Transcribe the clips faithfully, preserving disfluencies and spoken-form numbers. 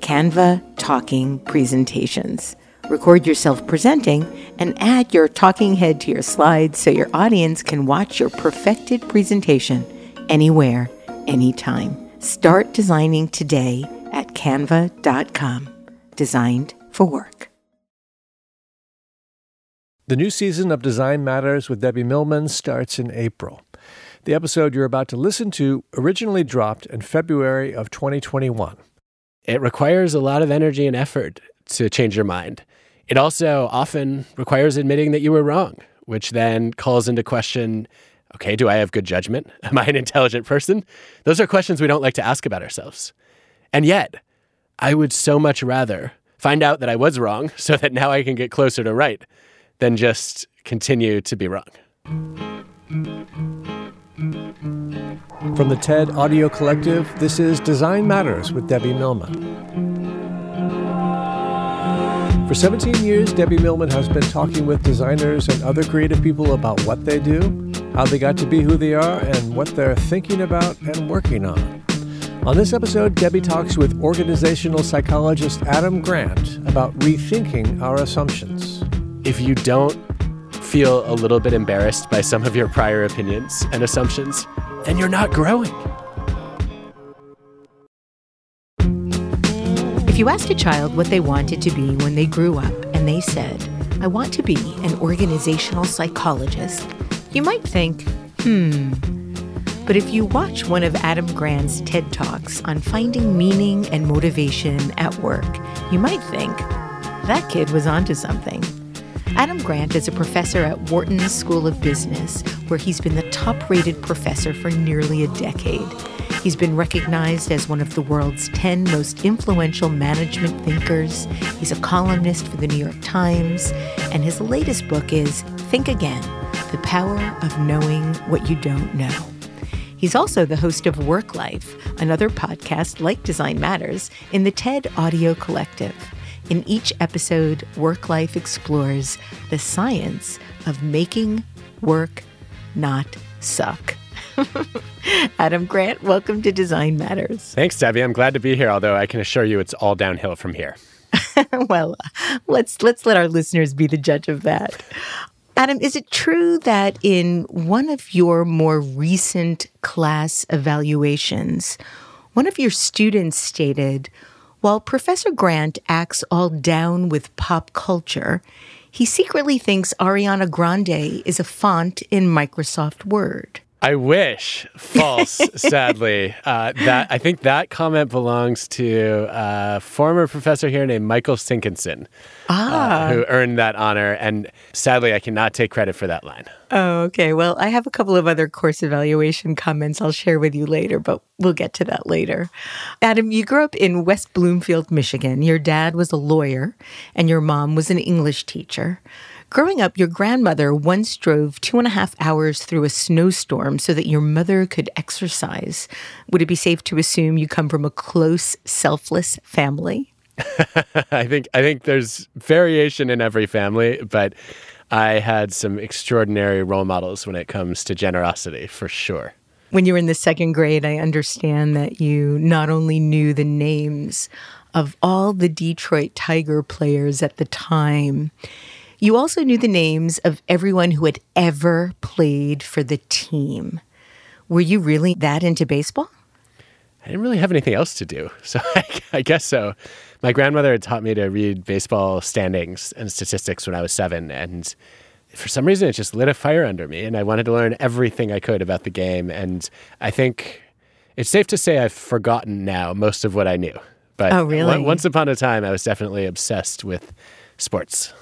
Canva Talking Presentations. Record yourself presenting and add your talking head to your slides so your audience can watch your perfected presentation anywhere, anytime. Start designing today at canva dot com. Designed for work. The new season of Design Matters with Debbie Millman starts in April. The episode you're about to listen to originally dropped in February of twenty twenty-one. It requires a lot of energy and effort to change your mind. It also often requires admitting that you were wrong, which then calls into question, okay, do I have good judgment? Am I an intelligent person? Those are questions we don't like to ask about ourselves. And yet, I would so much rather find out that I was wrong so that now I can get closer to right than just continue to be wrong. From the TED Audio Collective, this is Design Matters with Debbie Millman. For seventeen years, Debbie Millman has been talking with designers and other creative people about what they do, how they got to be who they are, and what they're thinking about and working on. On this episode, Debbie talks with organizational psychologist Adam Grant about rethinking our assumptions. If you don't feel a little bit embarrassed by some of your prior opinions and assumptions, then you're not growing. If you asked a child what they wanted to be when they grew up and they said, I want to be an organizational psychologist, you might think, hmm. But if you watch one of Adam Grant's TED Talks on finding meaning and motivation at work, you might think, that kid was onto something. Adam Grant is a professor at Wharton School of Business, where he's been the top-rated professor for nearly a decade. He's been recognized as one of the world's ten most influential management thinkers. He's a columnist for the New York Times, and his latest book is Think Again: The Power of Knowing What You Don't Know. He's also the host of Work Life, another podcast like Design Matters, in the TED Audio Collective. In each episode, Work Life explores the science of making work not suck. Adam Grant, welcome to Design Matters. Thanks, Debbie. I'm glad to be here, although I can assure you it's all downhill from here. Well, let's let's let our listeners be the judge of that. Adam, is it true that in one of your more recent class evaluations, one of your students stated, while Professor Grant acts all down with pop culture, he secretly thinks Ariana Grande is a font in Microsoft Word. I wish. False, sadly. Uh, that I think that comment belongs to a former professor here named Michael Sinkinson, ah. uh, who earned that honor. And sadly, I cannot take credit for that line. Oh, okay. Well, I have a couple of other course evaluation comments I'll share with you later, but we'll get to that later. Adam, you grew up in West Bloomfield, Michigan. Your dad was a lawyer, and your mom was an English teacher. Growing up, your grandmother once drove two and a half hours through a snowstorm so that your mother could exercise. Would it be safe to assume you come from a close, selfless family? I think I think there's variation in every family, but I had some extraordinary role models when it comes to generosity, for sure. When you were in the second grade, I understand that you not only knew the names of all the Detroit Tiger players at the time, you also knew the names of everyone who had ever played for the team. Were you really that into baseball? I didn't really have anything else to do, so I, I guess so. My grandmother had taught me to read baseball standings and statistics when I was seven, and for some reason it just lit a fire under me, and I wanted to learn everything I could about the game, and I think it's safe to say I've forgotten now most of what I knew. But oh, really? w- once upon a time, I was definitely obsessed with sports.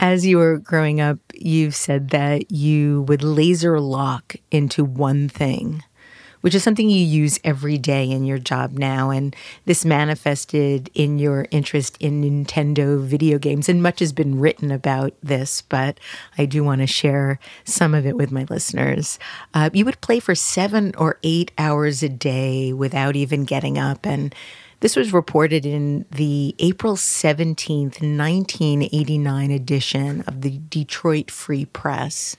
As you were growing up, you've said that you would laser lock into one thing, which is something you use every day in your job now. And this manifested in your interest in Nintendo video games. And much has been written about this, but I do want to share some of it with my listeners. Uh, you would play for seven or eight hours a day without even getting up. And this was reported in the April seventeenth, nineteen eighty-nine edition of the Detroit Free Press,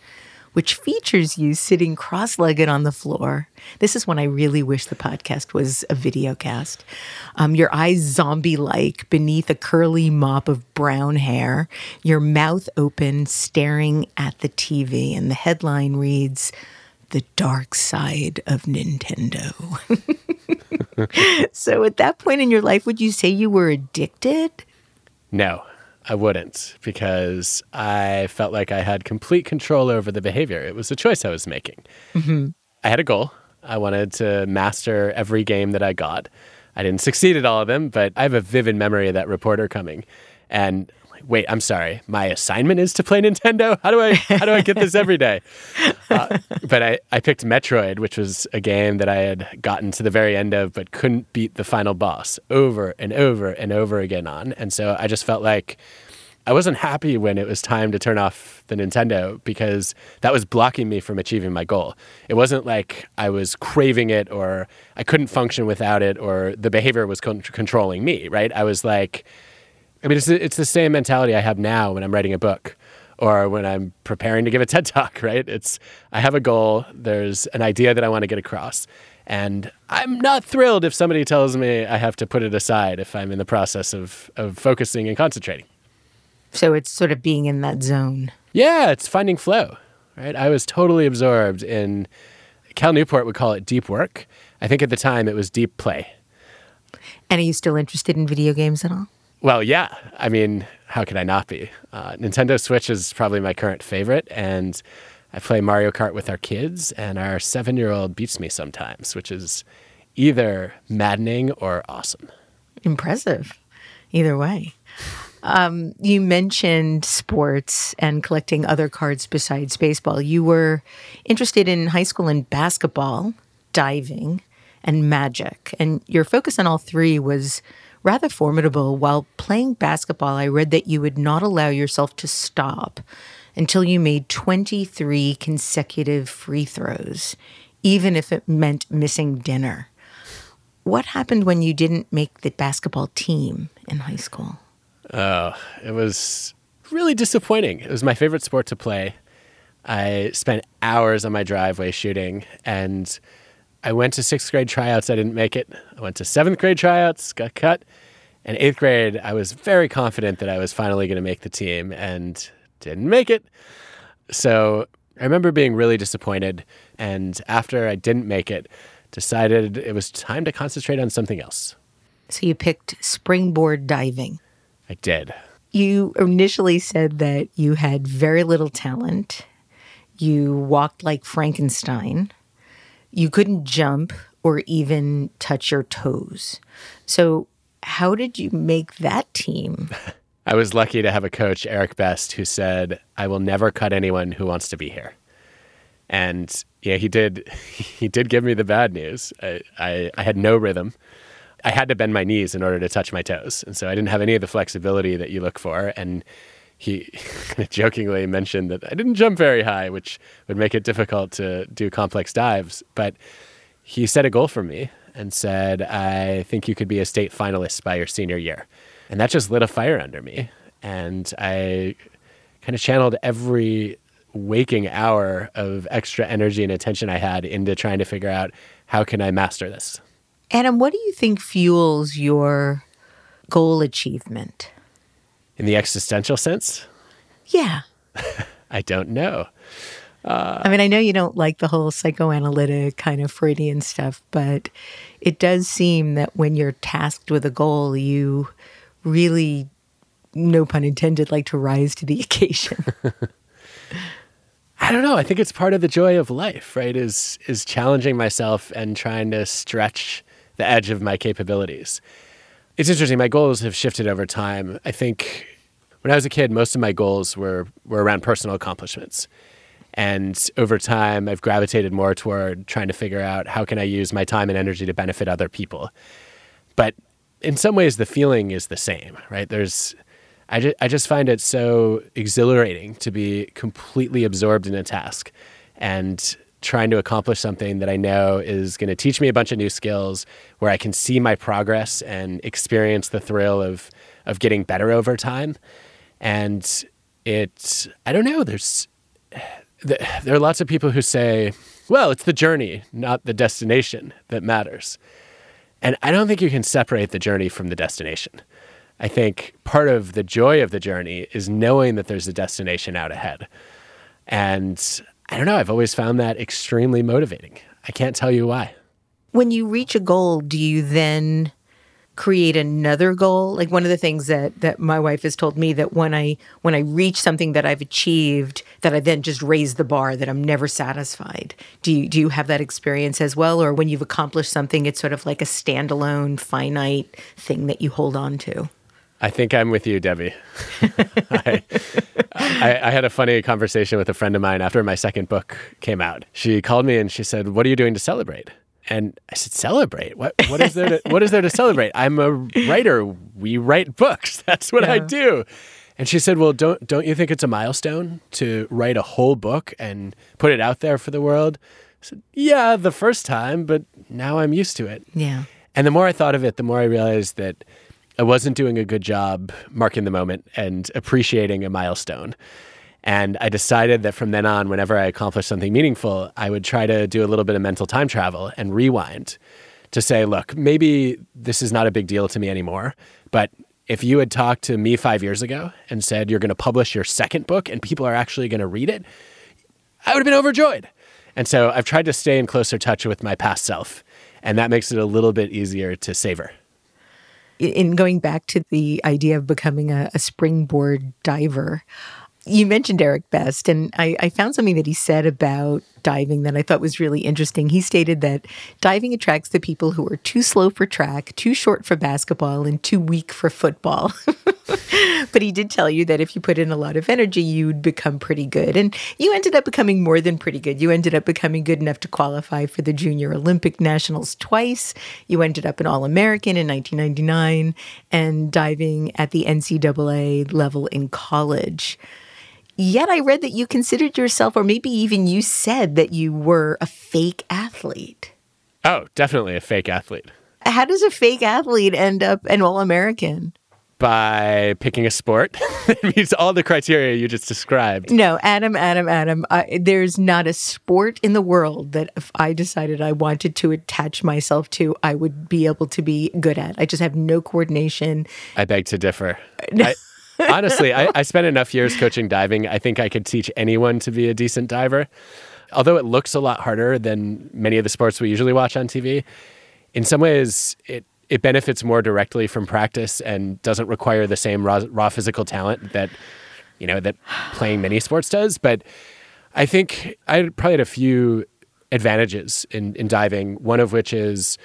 which features you sitting cross-legged on the floor. This is when I really wish the podcast was a video cast. Um, your eyes zombie-like beneath a curly mop of brown hair, your mouth open, staring at the T V. And the headline reads, "The Dark Side of Nintendo." So at that point in your life, would you say you were addicted? No. I wouldn't, because I felt like I had complete control over the behavior. It was a choice I was making. Mm-hmm. I had a goal. I wanted to master every game that I got. I didn't succeed at all of them, but I have a vivid memory of that reporter coming. And wait, I'm sorry, my assignment is to play Nintendo? How do I how do I get this every day? Uh, but I, I picked Metroid, which was a game that I had gotten to the very end of but couldn't beat the final boss over and over and over again on. And so I just felt like I wasn't happy when it was time to turn off the Nintendo, because that was blocking me from achieving my goal. It wasn't like I was craving it or I couldn't function without it or the behavior was con- controlling me, right? I was like... I mean, it's it's the same mentality I have now when I'm writing a book or when I'm preparing to give a TED Talk, right? It's, I have a goal, there's an idea that I want to get across, and I'm not thrilled if somebody tells me I have to put it aside if I'm in the process of, of focusing and concentrating. So it's sort of being in that zone. Yeah, it's finding flow, right? I was totally absorbed in, Cal Newport would call it deep work. I think at the time it was deep play. And are you still interested in video games at all? Well, yeah. I mean, how could I not be? Uh, Nintendo Switch is probably my current favorite, and I play Mario Kart with our kids, and our seven-year-old beats me sometimes, which is either maddening or awesome. Impressive. Either way. Um, you mentioned sports and collecting other cards besides baseball. You were interested in high school in basketball, diving, and magic, and your focus on all three was rather formidable. While playing basketball, I read that you would not allow yourself to stop until you made twenty-three consecutive free throws, even if it meant missing dinner. What happened when you didn't make the basketball team in high school? Oh, it was really disappointing. It was my favorite sport to play. I spent hours on my driveway shooting, and I went to sixth grade tryouts. I didn't make it. I went to seventh grade tryouts, got cut. And eighth grade, I was very confident that I was finally going to make the team and didn't make it. So I remember being really disappointed. And after I didn't make it, decided it was time to concentrate on something else. So you picked springboard diving. I did. You initially said that you had very little talent. You walked like Frankenstein. You couldn't jump or even touch your toes. So how did you make that team? I was lucky to have a coach, Eric Best, who said, "I will never cut anyone who wants to be here." And yeah, he did he did give me the bad news. I, I, I had no rhythm. I had to bend my knees in order to touch my toes. And so I didn't have any of the flexibility that you look for. And he jokingly mentioned that I didn't jump very high, which would make it difficult to do complex dives. But he set a goal for me and said, "I think you could be a state finalist by your senior year." And that just lit a fire under me. And I kind of channeled every waking hour of extra energy and attention I had into trying to figure out, how can I master this? Adam, what do you think fuels your goal achievement? In the existential sense? Yeah. I don't know. Uh, I mean, I know you don't like the whole psychoanalytic kind of Freudian stuff, but it does seem that when you're tasked with a goal, you really, no pun intended, like to rise to the occasion. I don't know. I think it's part of the joy of life, right? Is is challenging myself and trying to stretch the edge of my capabilities. It's interesting. My goals have shifted over time. I think when I was a kid, most of my goals were were around personal accomplishments. And over time, I've gravitated more toward trying to figure out, how can I use my time and energy to benefit other people? But in some ways, the feeling is the same, right? There's, I, ju- I just find it so exhilarating to be completely absorbed in a task and trying to accomplish something that I know is going to teach me a bunch of new skills, where I can see my progress and experience the thrill of of getting better over time. And it, I don't know, there's... There are lots of people who say, well, it's the journey, not the destination, that matters. And I don't think you can separate the journey from the destination. I think part of the joy of the journey is knowing that there's a destination out ahead. And I don't know, I've always found that extremely motivating. I can't tell you why. When you reach a goal, do you then create another goal? Like, one of the things that, that my wife has told me, that when I when I reach something that I've achieved, that I then just raise the bar, that I'm never satisfied. Do you, do you have that experience as well? Or when you've accomplished something, it's sort of like a standalone, finite thing that you hold on to? I think I'm with you, Debbie. I, I, I had a funny conversation with a friend of mine after my second book came out. She called me and she said, what are you doing to celebrate? And I said, celebrate? What? What is there to, what is there to celebrate? I'm a writer. We write books. That's what yeah. I do. And she said, well, don't don't you think it's a milestone to write a whole book and put it out there for the world? I said, yeah, the first time, but now I'm used to it. Yeah. And the more I thought of it, the more I realized that I wasn't doing a good job marking the moment and appreciating a milestone. And I decided that from then on, whenever I accomplished something meaningful, I would try to do a little bit of mental time travel and rewind to say, look, maybe this is not a big deal to me anymore, but if you had talked to me five years ago and said, you're going to publish your second book and people are actually going to read it, I would have been overjoyed. And so I've tried to stay in closer touch with my past self, and that makes it a little bit easier to savor. In going back to the idea of becoming a, a springboard diver, you mentioned Eric Best, and I, I found something that he said about diving that I thought was really interesting. He stated that diving attracts the people who are too slow for track, too short for basketball, and too weak for football. But he did tell you that if you put in a lot of energy, you'd become pretty good. And you ended up becoming more than pretty good. You ended up becoming good enough to qualify for the Junior Olympic Nationals twice. You ended up an All-American in nineteen ninety-nine and diving at the N C double A level in college. Yet I read that you considered yourself, or maybe even you said that you were, a fake athlete. Oh, definitely a fake athlete. How does a fake athlete end up an All-American? By picking a sport that meets all the criteria you just described. No, Adam, Adam, Adam, I, there's not a sport in the world that if I decided I wanted to attach myself to, I would be able to be good at. I just have no coordination. I beg to differ. I, honestly, I, I spent enough years coaching diving. I think I could teach anyone to be a decent diver. Although it looks a lot harder than many of the sports we usually watch on T V, in some ways it it benefits more directly from practice and doesn't require the same raw, raw physical talent that, you know, that playing many sports does. But I think I probably had a few advantages in, in diving, one of which is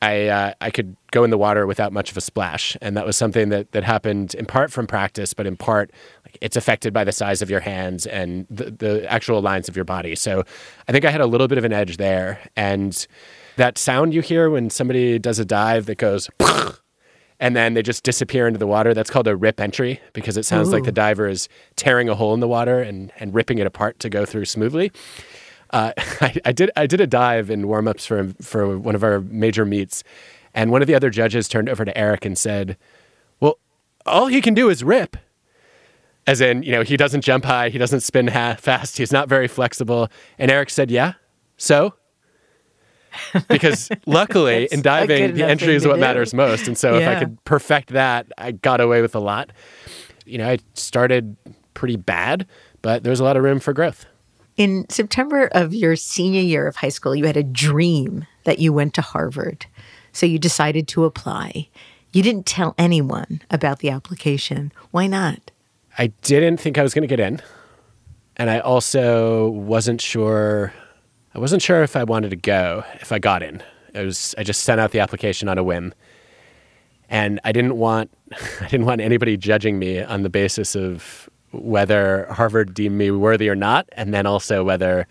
I uh, I could go in the water without much of a splash. And that was something that, that happened in part from practice, but in part, like, it's affected by the size of your hands and the, the actual lines of your body. So I think I had a little bit of an edge there. And that sound you hear when somebody does a dive that goes, and then they just disappear into the water, that's called a rip entry, because it sounds Ooh. Like the diver is tearing a hole in the water and, and ripping it apart to go through smoothly. Uh, I, I did I did a dive in warm-ups for, for one of our major meets, and one of the other judges turned over to Eric and said, well, all he can do is rip. As in, you know, he doesn't jump high, he doesn't spin ha- fast, he's not very flexible. And Eric said, yeah, so? Because luckily, in diving, the entry is what do. matters most. And so yeah. if I could perfect that, I got away with a lot. You know, I started pretty bad, but there's a lot of room for growth. In September of your senior year of high school, you had a dream that you went to Harvard. So you decided to apply. You didn't tell anyone about the application. Why not? I didn't think I was going to get in. And I also wasn't sure... I wasn't sure if I wanted to go, if I got in. It was, I just sent out the application on a whim. And I didn't want I didn't want anybody judging me on the basis of whether Harvard deemed me worthy or not, and then also whether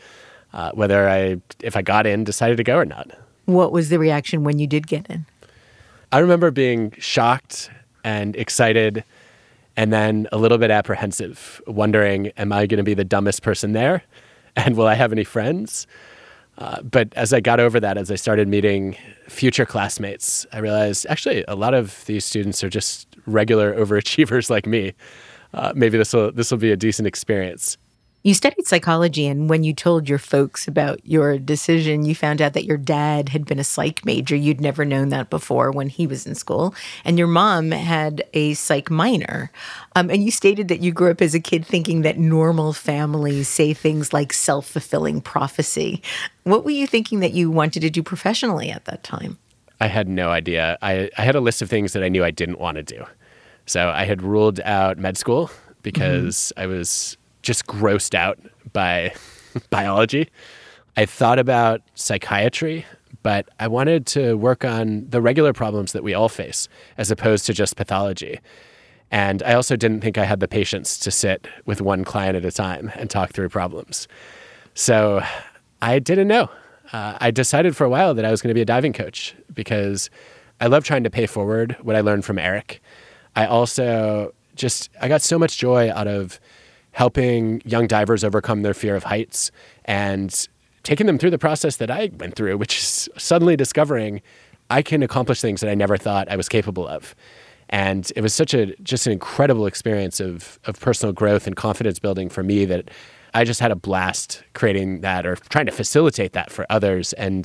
uh, whether I, if I got in, decided to go or not. What was the reaction when you did get in? I remember being shocked and excited and then a little bit apprehensive, wondering, am I going to be the dumbest person there? And will I have any friends? Uh, but as I got over that, as I started meeting future classmates, I realized actually a lot of these students are just regular overachievers like me. Uh, maybe this will this will be a decent experience. You studied psychology, and when you told your folks about your decision, you found out that your dad had been a psych major. You'd never known that before when he was in school. And your mom had a psych minor. Um, and you stated that you grew up as a kid thinking that normal families say things like self-fulfilling prophecy. What were you thinking that you wanted to do professionally at that time? I had no idea. I, I had a list of things that I knew I didn't want to do. So I had ruled out med school because mm-hmm. I was... just grossed out by biology. I thought about psychiatry, but I wanted to work on the regular problems that we all face as opposed to just pathology. And I also didn't think I had the patience to sit with one client at a time and talk through problems. So I didn't know. Uh, I decided for a while that I was going to be a diving coach because I love trying to pay forward what I learned from Eric. I also just, I got so much joy out of helping young divers overcome their fear of heights and taking them through the process that I went through, which is suddenly discovering I can accomplish things that I never thought I was capable of. And it was such a, just an incredible experience of, of personal growth and confidence building for me that I just had a blast creating that or trying to facilitate that for others. And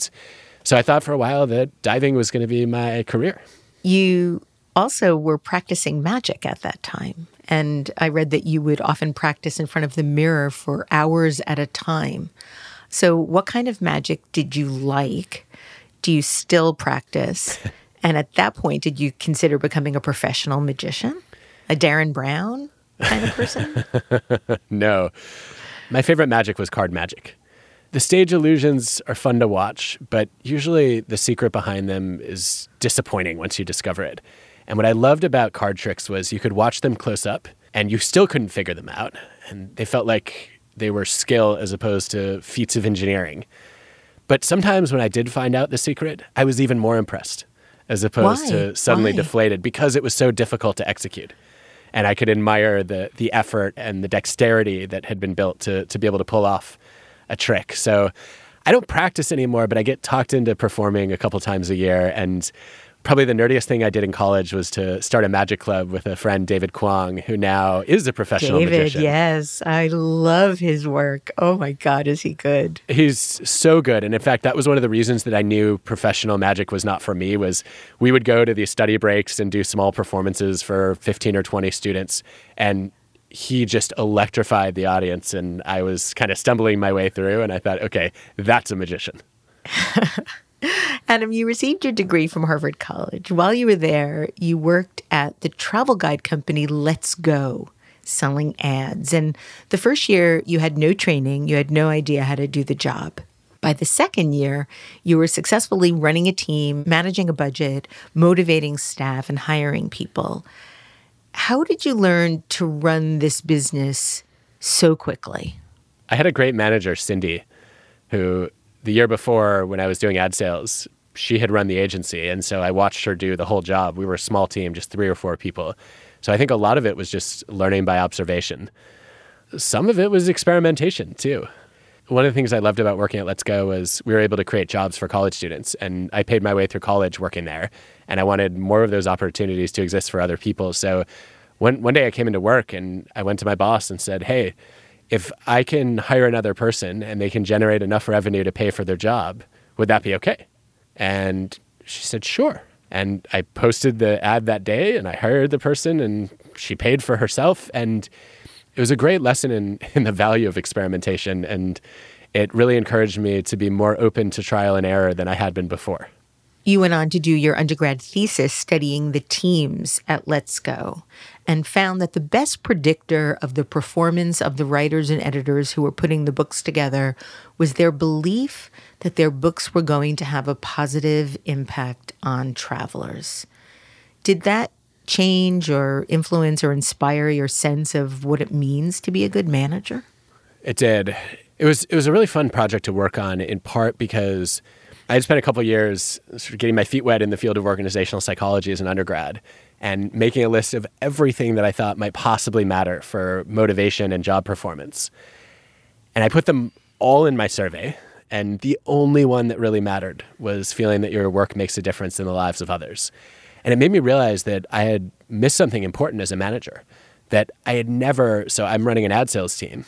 so I thought for a while that diving was going to be my career. You also were practicing magic at that time. And I read that you would often practice in front of the mirror for hours at a time. So what kind of magic did you like? Do you still practice? And at that point, did you consider becoming a professional magician? A Darren Brown kind of person? No. My favorite magic was card magic. The stage illusions are fun to watch, but usually the secret behind them is disappointing once you discover it. And what I loved about card tricks was you could watch them close up and you still couldn't figure them out. And they felt like they were skill as opposed to feats of engineering. But sometimes when I did find out the secret, I was even more impressed as opposed Why? to suddenly Why? deflated because it was so difficult to execute. And I could admire the the effort and the dexterity that had been built to to be able to pull off a trick. So I don't practice anymore, but I get talked into performing a couple times a year. And probably the nerdiest thing I did in college was to start a magic club with a friend, David Kwong, who now is a professional David, magician. David, yes. I love his work. Oh my God, is he good? He's so good. And in fact, that was one of the reasons that I knew professional magic was not for me, was we would go to these study breaks and do small performances for fifteen or twenty students. And he just electrified the audience. And I was kind of stumbling my way through. And I thought, okay, that's a magician. Adam, you received your degree from Harvard College. While you were there, you worked at the travel guide company Let's Go, selling ads. And the first year, you had no training. You had no idea how to do the job. By the second year, you were successfully running a team, managing a budget, motivating staff, and hiring people. How did you learn to run this business so quickly? I had a great manager, Cindy, who... the year before, when I was doing ad sales, she had run the agency. And so I watched her do the whole job. We were a small team, just three or four people. So I think a lot of it was just learning by observation. Some of it was experimentation, too. One of the things I loved about working at Let's Go was we were able to create jobs for college students. And I paid my way through college working there. And I wanted more of those opportunities to exist for other people. So One one day I came into work and I went to my boss and said, hey, if I can hire another person and they can generate enough revenue to pay for their job, would that be okay? And she said, sure. And I posted the ad that day and I hired the person and she paid for herself. And it was a great lesson in, in the value of experimentation. And it really encouraged me to be more open to trial and error than I had been before. You went on to do your undergrad thesis studying the teams at Let's Go and found that the best predictor of the performance of the writers and editors who were putting the books together was their belief that their books were going to have a positive impact on travelers. Did that change or influence or inspire your sense of what it means to be a good manager? It did. It was it was a really fun project to work on, in part because I had spent a couple of years sort of getting my feet wet in the field of organizational psychology as an undergrad and making a list of everything that I thought might possibly matter for motivation and job performance. And I put them all in my survey, and the only one that really mattered was feeling that your work makes a difference in the lives of others. And it made me realize that I had missed something important as a manager, that I had never, so I'm running an ad sales team,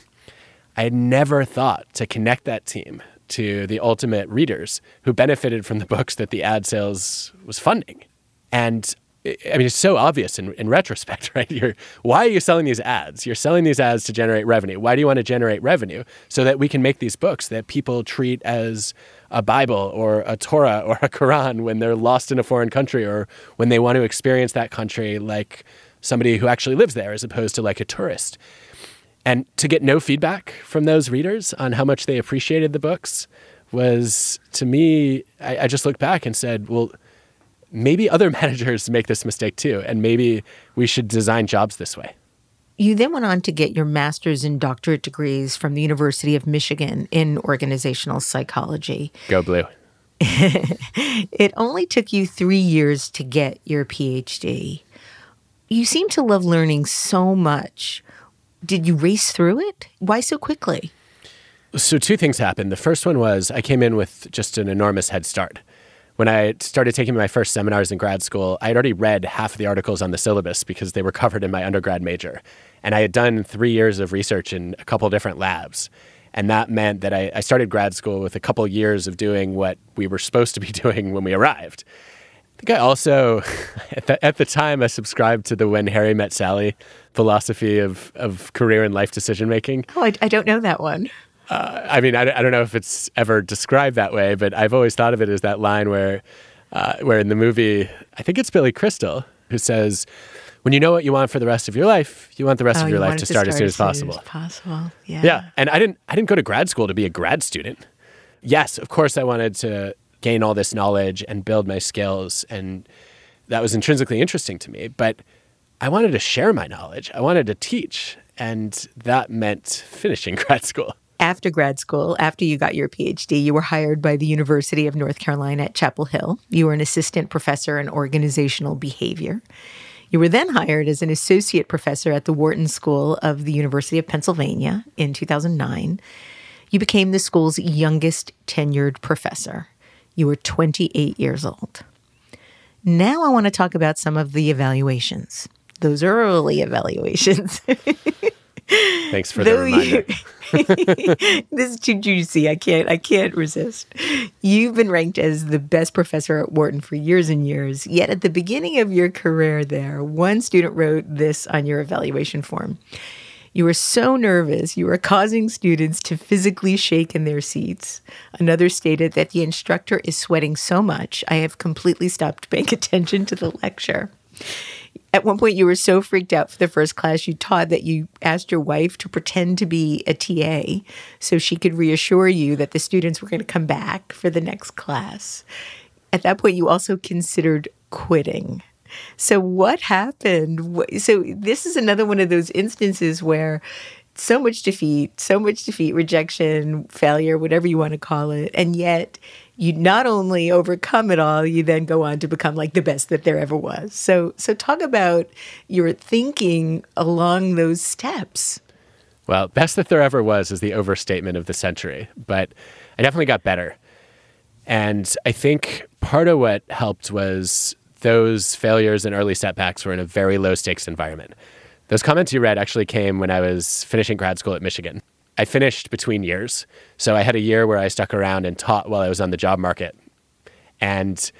I had never thought to connect that team to the ultimate readers who benefited from the books that the ad sales was funding. And I mean, it's so obvious in, in retrospect, right? You're, why are you selling these ads? You're selling these ads to generate revenue. Why do you want to generate revenue? So that we can make these books that people treat as a Bible or a Torah or a Quran when they're lost in a foreign country or when they want to experience that country like somebody who actually lives there as opposed to like a tourist. And to get no feedback from those readers on how much they appreciated the books was, to me, I, I just looked back and said, well, maybe other managers make this mistake too, and maybe we should design jobs this way. You then went on to get your master's and doctorate degrees from the University of Michigan in organizational psychology. Go Blue. It only took you three years to get your PhD. You seem to love learning so much. Did you race through it? Why so quickly? So two things happened. The first one was I came in with just an enormous head start. When I started taking my first seminars in grad school, I had already read half of the articles on the syllabus because they were covered in my undergrad major. And I had done three years of research in a couple different labs. And that meant that I, I started grad school with a couple years of doing what we were supposed to be doing when we arrived. I think I also, at the, at the time, I subscribed to the When Harry Met Sally philosophy of, of career and life decision-making. Oh, I, I don't know that one. Uh, I mean, I, I don't know if it's ever described that way, but I've always thought of it as that line where, uh, where in the movie, I think it's Billy Crystal, who says, when you know what you want for the rest of your life, you want the rest oh, of your you life to, to start, start as soon as, as possible. As possible, yeah. Yeah, and I didn't, I didn't go to grad school to be a grad student. Yes, of course I wanted to gain all this knowledge and build my skills. And that was intrinsically interesting to me. But I wanted to share my knowledge. I wanted to teach. And that meant finishing grad school. After grad school, after you got your PhD, you were hired by the University of North Carolina at Chapel Hill. You were an assistant professor in organizational behavior. You were then hired as an associate professor at the Wharton School of the University of Pennsylvania in two thousand nine. You became the school's youngest tenured professor. You were twenty-eight years old. Now I want to talk about some of the evaluations. Those early evaluations. Thanks for the reminder. This is too juicy. I can't I can't resist. You've been ranked as the best professor at Wharton for years and years. Yet at the beginning of your career there, one student wrote this on your evaluation form. You were so nervous, you were causing students to physically shake in their seats. Another stated that the instructor is sweating so much, I have completely stopped paying attention to the lecture. At one point, you were so freaked out for the first class you taught that you asked your wife to pretend to be a T A so she could reassure you that the students were going to come back for the next class. At that point, you also considered quitting. So what happened? So this is another one of those instances where so much defeat, so much defeat, rejection, failure, whatever you want to call it. And yet you not only overcome it all, you then go on to become like the best that there ever was. So so talk about your thinking along those steps. Well, best that there ever was is the overstatement of the century, but I definitely got better. And I think part of what helped was those failures and early setbacks were in a very low stakes environment. Those comments you read actually came when I was finishing grad school at Michigan. I finished between years. So I had a year where I stuck around and taught while I was on the job market. And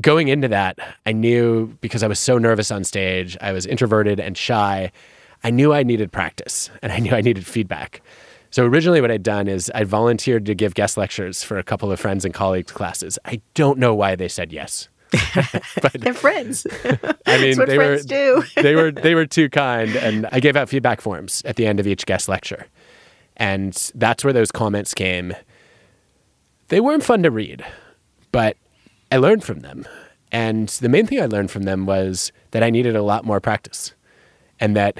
going into that, I knew, because I was so nervous on stage, I was introverted and shy, I knew I needed practice and I knew I needed feedback. So originally what I'd done is I volunteered to give guest lectures for a couple of friends and colleagues' classes. I don't know why they said yes. But, they're friends. I mean, they were, do. they were they were too kind, and I gave out feedback forms at the end of each guest lecture. And that's where those comments came. They weren't fun to read, but I learned from them. And the main thing I learned from them was that I needed a lot more practice, and that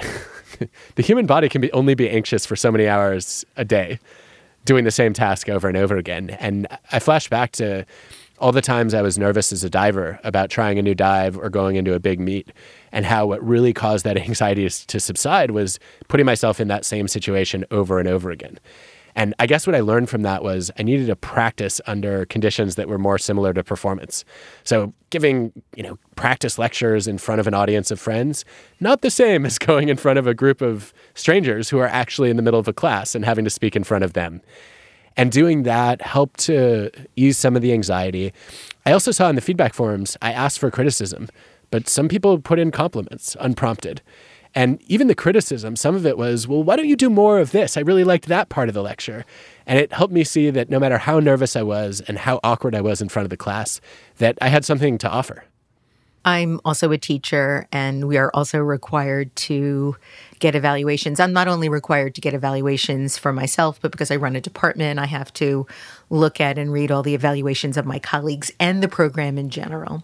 the human body can be only be anxious for so many hours a day doing the same task over and over again. And I flash back to all the times I was nervous as a diver about trying a new dive or going into a big meet, and how what really caused that anxiety to subside was putting myself in that same situation over and over again. And I guess what I learned from that was I needed to practice under conditions that were more similar to performance. So giving, you know, practice lectures in front of an audience of friends, not the same as going in front of a group of strangers who are actually in the middle of a class and having to speak in front of them. And doing that helped to ease some of the anxiety. I also saw in the feedback forms, I asked for criticism, but some people put in compliments unprompted. And even the criticism, some of it was, well, why don't you do more of this? I really liked that part of the lecture. And it helped me see that no matter how nervous I was and how awkward I was in front of the class, that I had something to offer. I'm also a teacher, and we are also required to get evaluations. I'm not only required to get evaluations for myself, but because I run a department, I have to look at and read all the evaluations of my colleagues and the program in general.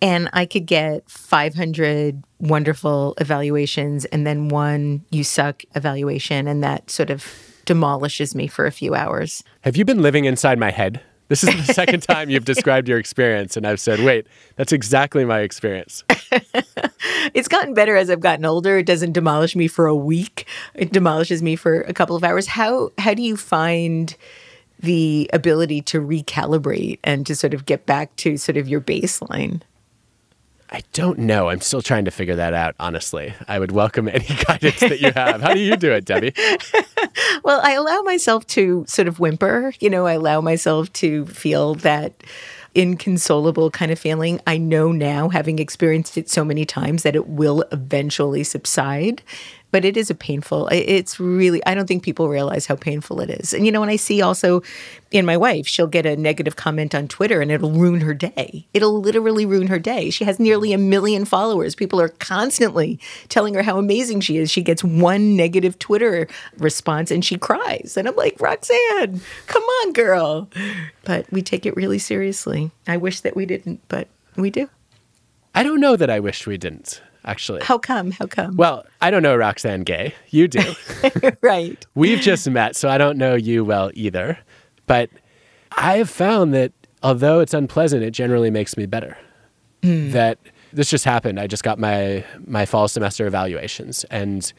And I could get five hundred wonderful evaluations and then one you suck evaluation, and that sort of demolishes me for a few hours. Have you been living inside my head? This is the second time you've described your experience, and I've said, wait, that's exactly my experience. It's gotten better as I've gotten older. It doesn't demolish me for a week. It demolishes me for a couple of hours. How how do you find the ability to recalibrate and to sort of get back to sort of your baseline? I don't know. I'm still trying to figure that out, honestly. I would welcome any guidance that you have. How do you do it, Debbie? Well, I allow myself to sort of whimper. You know, I allow myself to feel that inconsolable kind of feeling. I know now, having experienced it so many times, that it will eventually subside. But it is a painful, it's really, I don't think people realize how painful it is. And, you know, when I see also in my wife, she'll get a negative comment on Twitter and it'll ruin her day. It'll literally ruin her day. She has nearly a million followers. People are constantly telling her how amazing she is. She gets one negative Twitter response and she cries. And I'm like, Roxanne, come on, girl. But we take it really seriously. I wish that we didn't, but we do. I don't know that I wish we didn't. Actually. How come? How come? Well, I don't know Roxanne Gay. You do. Right. We've just met, so I don't know you well either. But I have found that although it's unpleasant, it generally makes me better. Mm. That this just happened. I just got my, my fall semester evaluations. And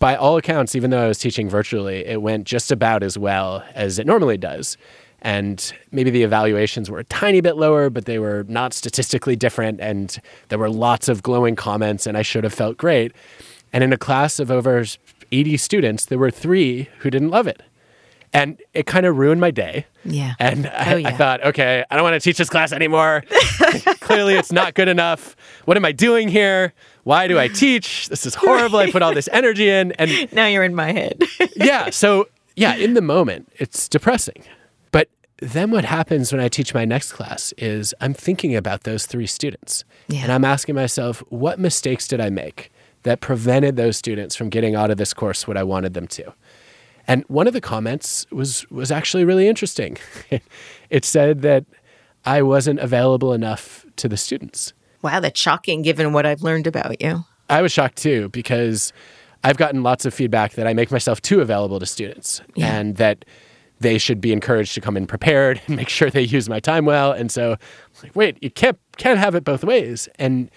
by all accounts, even though I was teaching virtually, it went just about as well as it normally does. And maybe the evaluations were a tiny bit lower, but they were not statistically different. And there were lots of glowing comments, and I should have felt great. And in a class of over eighty students, there were three who didn't love it. And it kind of ruined my day. Yeah. And I, oh, yeah. I thought, okay, I don't want to teach this class anymore. Clearly, it's not good enough. What am I doing here? Why do I teach? This is horrible. I put all this energy in. And now you're in my head. yeah. So, yeah, in the moment, it's depressing. Then what happens when I teach my next class is I'm thinking about those three students. Yeah. And I'm asking myself, what mistakes did I make that prevented those students from getting out of this course what I wanted them to? And one of the comments was was actually really interesting. It said that I wasn't available enough to the students. Wow, that's shocking given what I've learned about you. I was shocked too, because I've gotten lots of feedback that I make myself too available to students. Yeah. And that they should be encouraged to come in prepared and make sure they use my time well. And so, like, wait, you can't can't have it both ways. And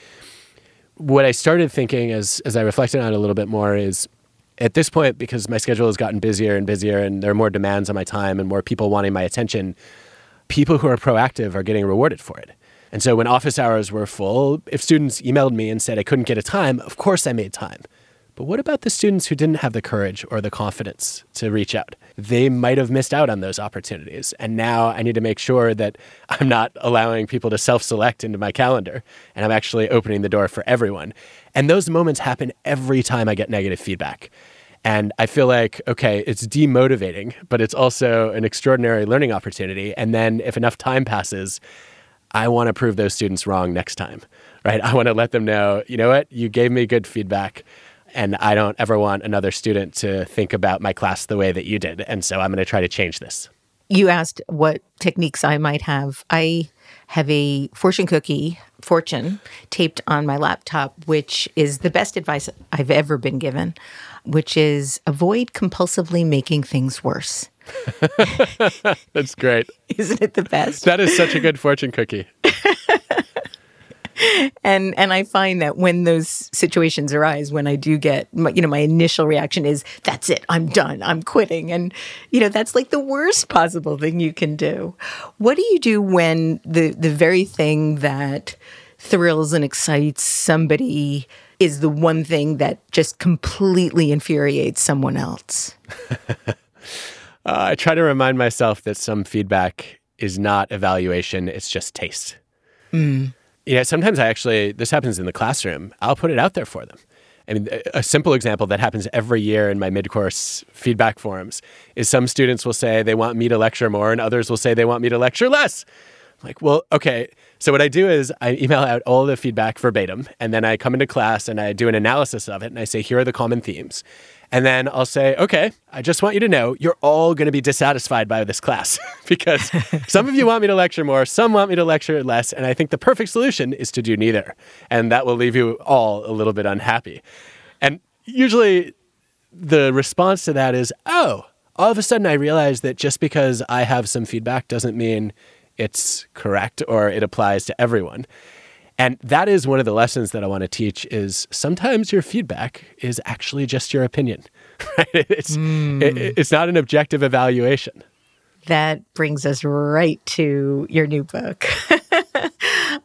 what I started thinking as as I reflected on it a little bit more is, at this point, because my schedule has gotten busier and busier and there are more demands on my time and more people wanting my attention, people who are proactive are getting rewarded for it. And so when office hours were full, if students emailed me and said I couldn't get a time, of course I made time. But what about the students who didn't have the courage or the confidence to reach out? They might have missed out on those opportunities. And now I need to make sure that I'm not allowing people to self-select into my calendar. And I'm actually opening the door for everyone. And those moments happen every time I get negative feedback. And I feel like, okay, it's demotivating, but it's also an extraordinary learning opportunity. And then if enough time passes, I want to prove those students wrong next time, right? I want to let them know, you know what? You gave me good feedback. And I don't ever want another student to think about my class the way that you did. And so I'm going to try to change this. You asked what techniques I might have. I have a fortune cookie, fortune, taped on my laptop, which is the best advice I've ever been given, which is avoid compulsively making things worse. That's great. Isn't it the best? That is such a good fortune cookie. And and I find that when those situations arise, when I do get, my, you know, my initial reaction is, that's it, I'm done, I'm quitting. And, you know, that's like the worst possible thing you can do. What do you do when the, the very thing that thrills and excites somebody is the one thing that just completely infuriates someone else? uh, I try to remind myself that some feedback is not evaluation, it's just taste. Mm. You know, sometimes I actually, this happens in the classroom, I'll put it out there for them. I mean, a simple example that happens every year in my mid-course feedback forums is some students will say they want me to lecture more and others will say they want me to lecture less. I'm like, well, okay. So what I do is I email out all the feedback verbatim and then I come into class and I do an analysis of it and I say, here are the common themes. And then I'll say, okay, I just want you to know you're all going to be dissatisfied by this class because some of you want me to lecture more, some want me to lecture less, and I think the perfect solution is to do neither. And that will leave you all a little bit unhappy. And usually the response to that is, oh, all of a sudden I realize that just because I have some feedback doesn't mean it's correct or it applies to everyone. And that is one of the lessons that I want to teach is sometimes your feedback is actually just your opinion. Right? It's, mm. it, it's not an objective evaluation. That brings us right to your new book.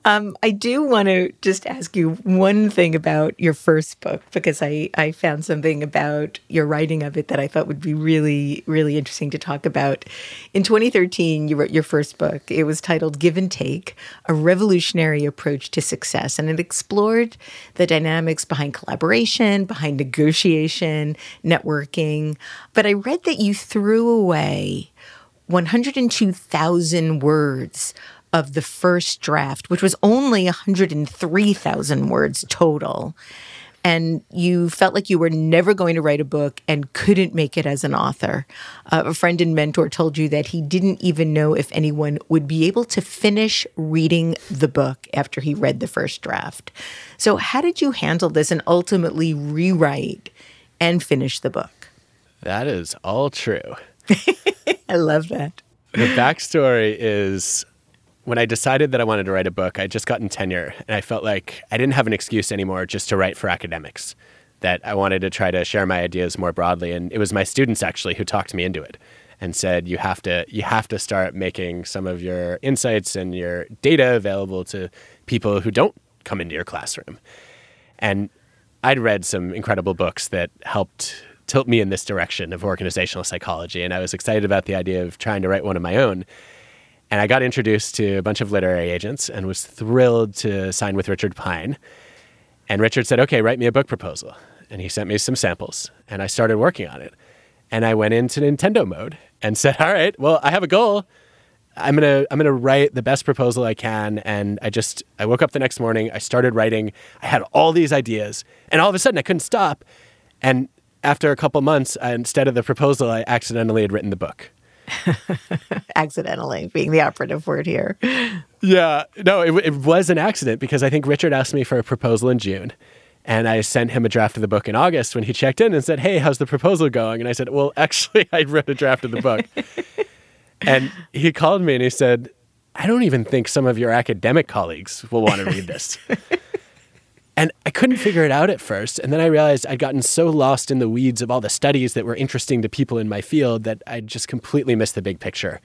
um, I do want to just ask you one thing about your first book, because I, I found something about your writing of it that I thought would be really, really interesting to talk about. In twenty thirteen, you wrote your first book. It was titled Give and Take, A Revolutionary Approach to Success. And it explored the dynamics behind collaboration, behind negotiation, networking. But I read that you threw away one hundred two thousand words of the first draft, which was only one hundred three thousand words total. And you felt like you were never going to write a book and couldn't make it as an author. Uh, a friend and mentor told you that he didn't even know if anyone would be able to finish reading the book after he read the first draft. So how did you handle this and ultimately rewrite and finish the book? That is all true. I love that. The backstory is when I decided that I wanted to write a book, I'd just gotten tenure and I felt like I didn't have an excuse anymore just to write for academics, that I wanted to try to share my ideas more broadly. And it was my students actually who talked me into it and said, you have to, you have to start making some of your insights and your data available to people who don't come into your classroom. And I'd read some incredible books that helped tilt me in this direction of organizational psychology. And I was excited about the idea of trying to write one of my own. And I got introduced to a bunch of literary agents and was thrilled to sign with Richard Pine. And Richard said, okay, write me a book proposal. And he sent me some samples and I started working on it. And I went into Nintendo mode and said, all right, well, I have a goal. I'm going to I'm going to write the best proposal I can. And I just, I woke up the next morning, I started writing, I had all these ideas and all of a sudden I couldn't stop. And after a couple months, instead of the proposal, I accidentally had written the book. Accidentally being the operative word here. Yeah. No, it, it was an accident because I think Richard asked me for a proposal in June. And I sent him a draft of the book in August when he checked in and said, hey, how's the proposal going? And I said, well, actually, I wrote a draft of the book. And he called me and he said, I don't even think some of your academic colleagues will want to read this. And I couldn't figure it out at first. And then I realized I'd gotten so lost in the weeds of all the studies that were interesting to people in my field that I just completely missed the big picture.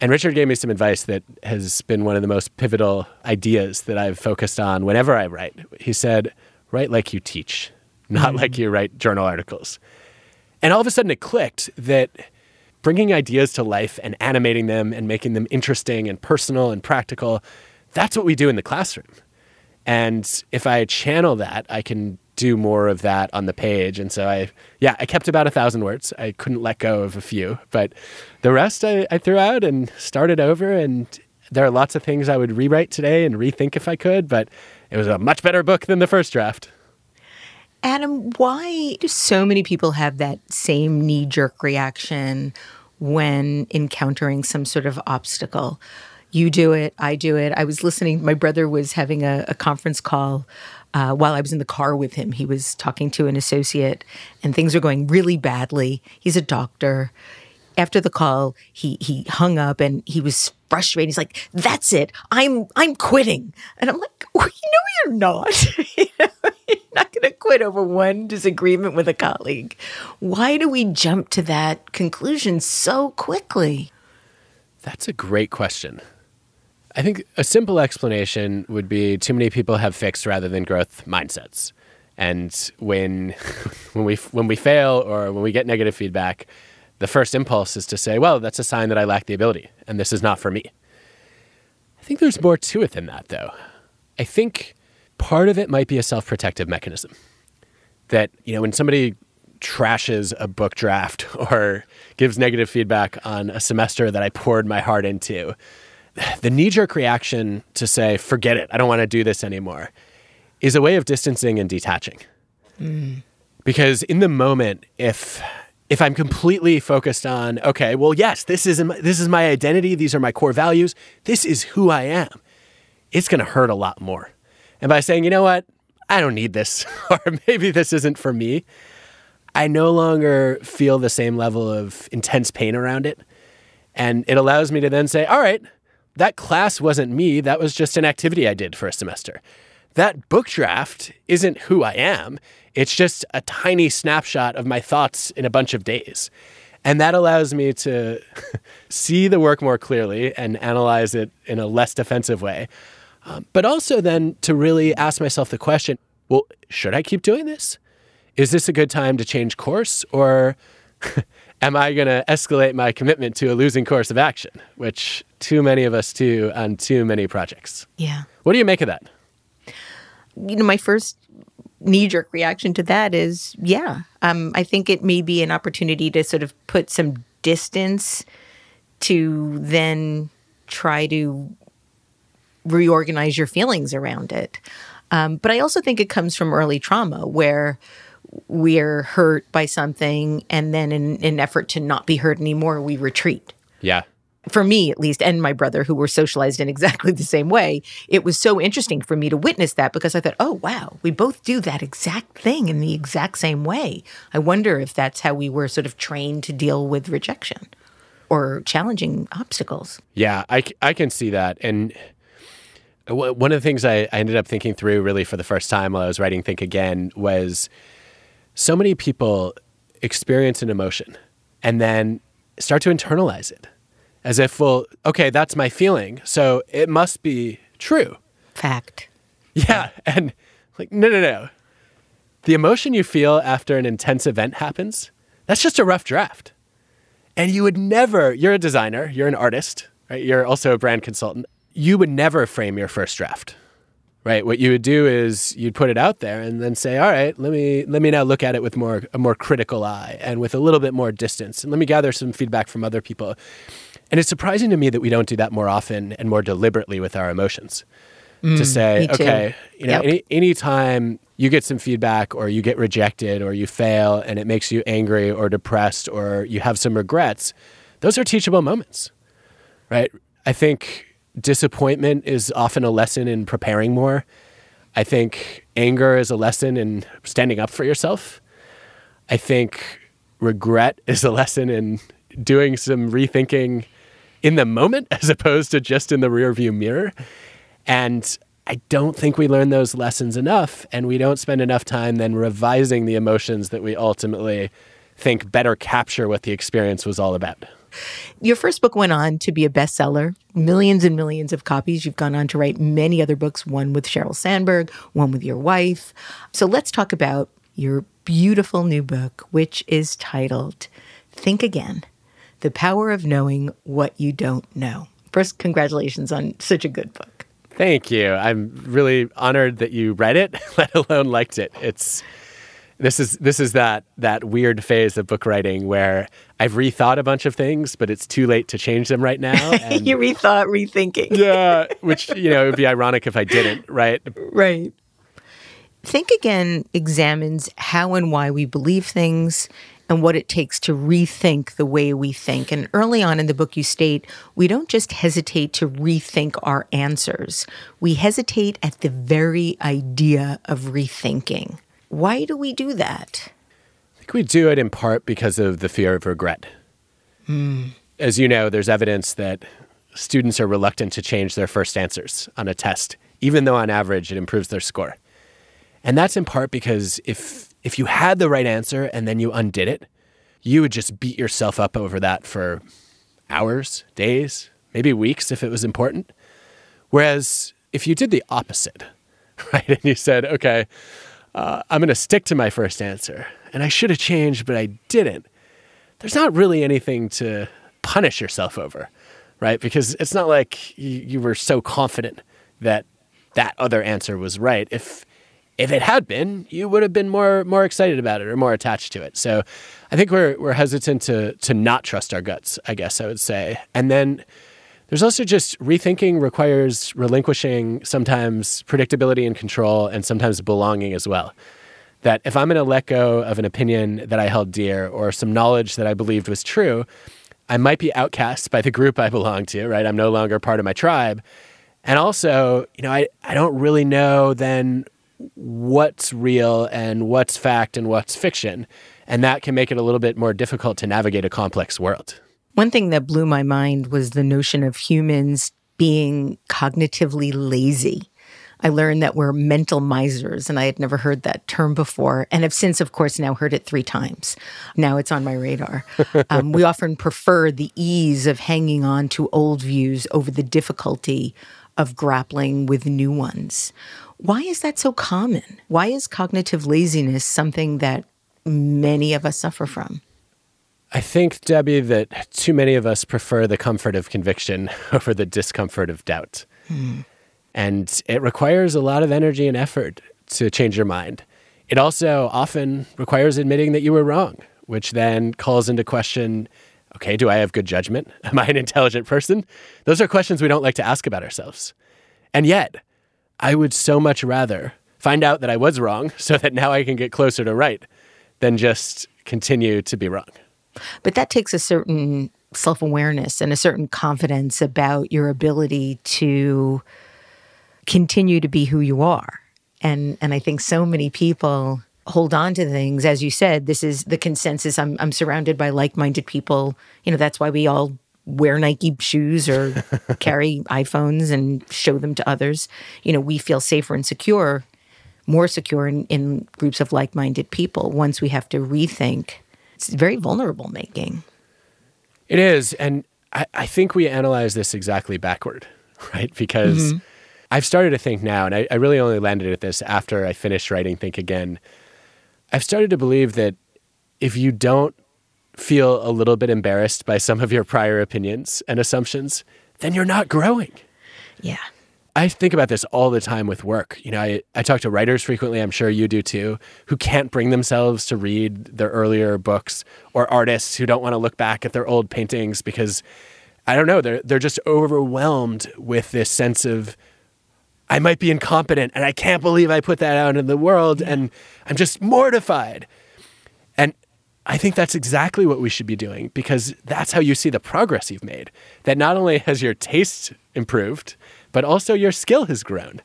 And Richard gave me some advice that has been one of the most pivotal ideas that I've focused on whenever I write. He said, write like you teach, not mm-hmm. like you write journal articles. And all of a sudden it clicked that bringing ideas to life and animating them and making them interesting and personal and practical, that's what we do in the classroom. And if I channel that, I can do more of that on the page. And so I, yeah, I kept about a thousand words. I couldn't let go of a few, but the rest I, I threw out and started over. And there are lots of things I would rewrite today and rethink if I could, but it was a much better book than the first draft. Adam, why do so many people have that same knee-jerk reaction when encountering some sort of obstacle? You do it, I do it. I was listening, my brother was having a, a conference call Uh, while I was in the car with him. He was talking to an associate, and things were going really badly. He's a doctor. After the call, he he hung up, and he was frustrated. He's like, "That's it. I'm I'm quitting." And I'm like, well, "You know, you're not. you know, you're not going to quit over one disagreement with a colleague." Why do we jump to that conclusion so quickly? That's a great question. I think a simple explanation would be too many people have fixed rather than growth mindsets. And when when we when we fail or when we get negative feedback, the first impulse is to say, well, that's a sign that I lack the ability and this is not for me. I think there's more to it than that, though. I think part of it might be a self-protective mechanism that, you know, when somebody trashes a book draft or gives negative feedback on a semester that I poured my heart into, the knee-jerk reaction to say, forget it, I don't want to do this anymore, is a way of distancing and detaching. Mm. Because in the moment, if if I'm completely focused on, okay, well, yes, this is this is my identity, these are my core values, this is who I am, it's going to hurt a lot more. And by saying, you know what, I don't need this, or maybe this isn't for me, I no longer feel the same level of intense pain around it. And it allows me to then say, all right, that class wasn't me. That was just an activity I did for a semester. That book draft isn't who I am. It's just a tiny snapshot of my thoughts in a bunch of days. And that allows me to see the work more clearly and analyze it in a less defensive way. Um, but also then to really ask myself the question, well, should I keep doing this? Is this a good time to change course? Or am I going to escalate my commitment to a losing course of action, which too many of us do on too many projects? Yeah. What do you make of that? You know, my first knee-jerk reaction to that is, yeah. Um, I think it may be an opportunity to sort of put some distance to then try to reorganize your feelings around it. Um, but I also think it comes from early trauma where we're hurt by something, and then in an effort to not be hurt anymore, we retreat. Yeah. For me, at least, and my brother, who were socialized in exactly the same way, it was so interesting for me to witness that because I thought, oh, wow, we both do that exact thing in the exact same way. I wonder if that's how we were sort of trained to deal with rejection or challenging obstacles. Yeah, I, I can see that. And w- one of the things I, I ended up thinking through really for the first time while I was writing Think Again was so many people experience an emotion and then start to internalize it as if, well, okay, that's my feeling, so it must be true. Fact. Yeah. And like, no, no, no. The emotion you feel after an intense event happens, that's just a rough draft. And you would never, you're a designer, you're an artist, right? You're also a brand consultant. You would never frame your first draft. Right. What you would do is you'd put it out there and then say, all right, let me let me now look at it with more a more critical eye and with a little bit more distance. And let me gather some feedback from other people. And it's surprising to me that we don't do that more often and more deliberately with our emotions. Mm, to say, okay, you know, yep. any any time you get some feedback or you get rejected or you fail and it makes you angry or depressed or you have some regrets, those are teachable moments. Right? I think disappointment is often a lesson in preparing more. I think anger is a lesson in standing up for yourself. I think regret is a lesson in doing some rethinking in the moment as opposed to just in the rearview mirror. And I don't think we learn those lessons enough, and we don't spend enough time then revising the emotions that we ultimately think better capture what the experience was all about. Your first book went on to be a bestseller, millions and millions of copies. You've gone on to write many other books, one with Sheryl Sandberg, one with your wife. So let's talk about your beautiful new book, which is titled Think Again: The Power of Knowing What You Don't Know. First, congratulations on such a good book. Thank you. I'm really honored that you read it, let alone liked it. It's this is this is that that weird phase of book writing where I've rethought a bunch of things, but it's too late to change them right now. And you rethought, rethinking. Yeah, which, you know, it would be ironic if I didn't, right? Right. Think Again examines how and why we believe things and what it takes to rethink the way we think. And early on in the book, you state, we don't just hesitate to rethink our answers. We hesitate at the very idea of rethinking. Why do we do that? I think we do it in part because of the fear of regret. Mm. As you know, there's evidence that students are reluctant to change their first answers on a test, even though on average it improves their score. And that's in part because if if you had the right answer and then you undid it, you would just beat yourself up over that for hours, days, maybe weeks if it was important. Whereas if you did the opposite, right, and you said, okay, uh, I'm going to stick to my first answer, and I should have changed, but I didn't, there's not really anything to punish yourself over, right? Because it's not like you, you were so confident that that other answer was right. If... If it had been, you would have been more more excited about it or more attached to it. So I think we're we're hesitant to to not trust our guts, I guess I would say. And then there's also just rethinking requires relinquishing sometimes predictability and control and sometimes belonging as well. That if I'm going to let go of an opinion that I held dear or some knowledge that I believed was true, I might be outcast by the group I belong to, right? I'm no longer part of my tribe. And also, you know, I, I don't really know then what's real and what's fact and what's fiction. And that can make it a little bit more difficult to navigate a complex world. One thing that blew my mind was the notion of humans being cognitively lazy. I learned that we're mental misers, and I had never heard that term before, and have since, of course, now heard it three times. Now it's on my radar. um, we often prefer the ease of hanging on to old views over the difficulty of grappling with new ones. Why is that so common? Why is cognitive laziness something that many of us suffer from? I think, Debbie, that too many of us prefer the comfort of conviction over the discomfort of doubt. Hmm. And it requires a lot of energy and effort to change your mind. It also often requires admitting that you were wrong, which then calls into question, okay, do I have good judgment? Am I an intelligent person? Those are questions we don't like to ask about ourselves. And yet, I would so much rather find out that I was wrong so that now I can get closer to right than just continue to be wrong. But that takes a certain self-awareness and a certain confidence about your ability to continue to be who you are. And and I think so many people hold on to things. As you said, this is the consensus. I'm I'm surrounded by like-minded people. You know, that's why we all wear Nike shoes or carry iPhones and show them to others. You know, we feel safer and secure, more secure in, in groups of like-minded people. Once we have to rethink, it's very vulnerable making. It is. And I, I think we analyze this exactly backward, right? Because mm-hmm. I've started to think now, and I, I really only landed at this after I finished writing Think Again. I've started to believe that if you don't feel a little bit embarrassed by some of your prior opinions and assumptions, then you're not growing. Yeah. I think about this all the time with work. You know, I, I talk to writers frequently, I'm sure you do too, who can't bring themselves to read their earlier books, or artists who don't want to look back at their old paintings because, I don't know, they're, they're just overwhelmed with this sense of, I might be incompetent and I can't believe I put that out in the world and I'm just mortified. And I think that's exactly what we should be doing, because that's how you see the progress you've made. That not only has your taste improved, but also your skill has grown.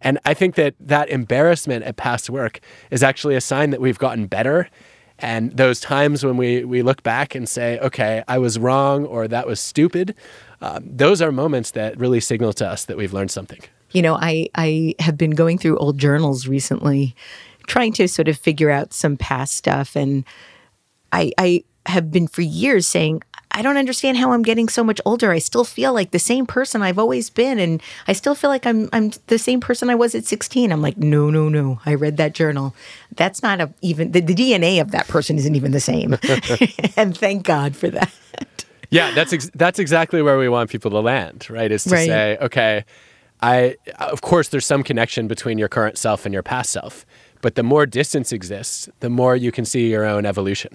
And I think that that embarrassment at past work is actually a sign that we've gotten better. And those times when we, we look back and say, okay, I was wrong or that was stupid, um, those are moments that really signal to us that we've learned something. You know, I, I have been going through old journals recently, trying to sort of figure out some past stuff, and I, I have been for years saying, I don't understand how I'm getting so much older. I still feel like the same person I've always been. And I still feel like I'm I'm the same person I was at sixteen. I'm like, no, no, no. I read that journal. That's not a, even the, the D N A of that person isn't even the same. And thank God for that. Yeah, that's ex- that's exactly where we want people to land, right? Is to right. say, okay, I of course there's some connection between your current self and your past self, but the more distance exists, the more you can see your own evolution.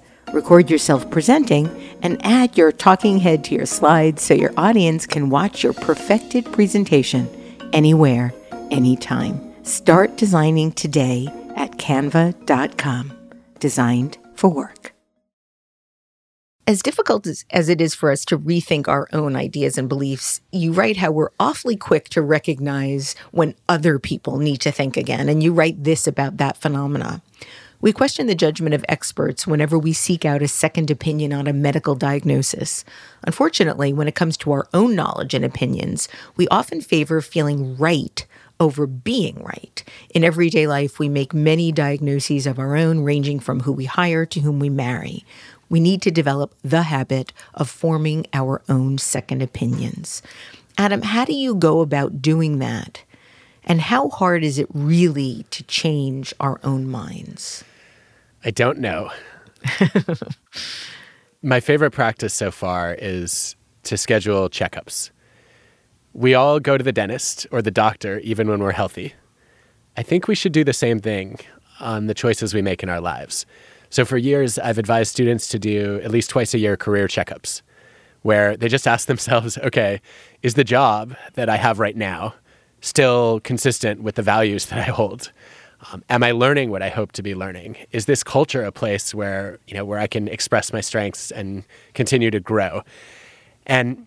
Record yourself presenting and add your talking head to your slides so your audience can watch your perfected presentation anywhere, anytime. Start designing today at canva dot com. Designed for work. As difficult as, as it is for us to rethink our own ideas and beliefs, you write how we're awfully quick to recognize when other people need to think again, and you write this about that phenomena. We question the judgment of experts whenever we seek out a second opinion on a medical diagnosis. Unfortunately, when it comes to our own knowledge and opinions, we often favor feeling right over being right. In everyday life, we make many diagnoses of our own, ranging from who we hire to whom we marry. We need to develop the habit of forming our own second opinions. Adam, how do you go about doing that? And how hard is it really to change our own minds? I don't know. My favorite practice so far is to schedule checkups. We all go to the dentist or the doctor, even when we're healthy. I think we should do the same thing on the choices we make in our lives. So for years, I've advised students to do at least twice a year career checkups, where they just ask themselves, okay, is the job that I have right now still consistent with the values that I hold? Um, am I learning what I hope to be learning? Is this culture a place where, you know, where I can express my strengths and continue to grow? And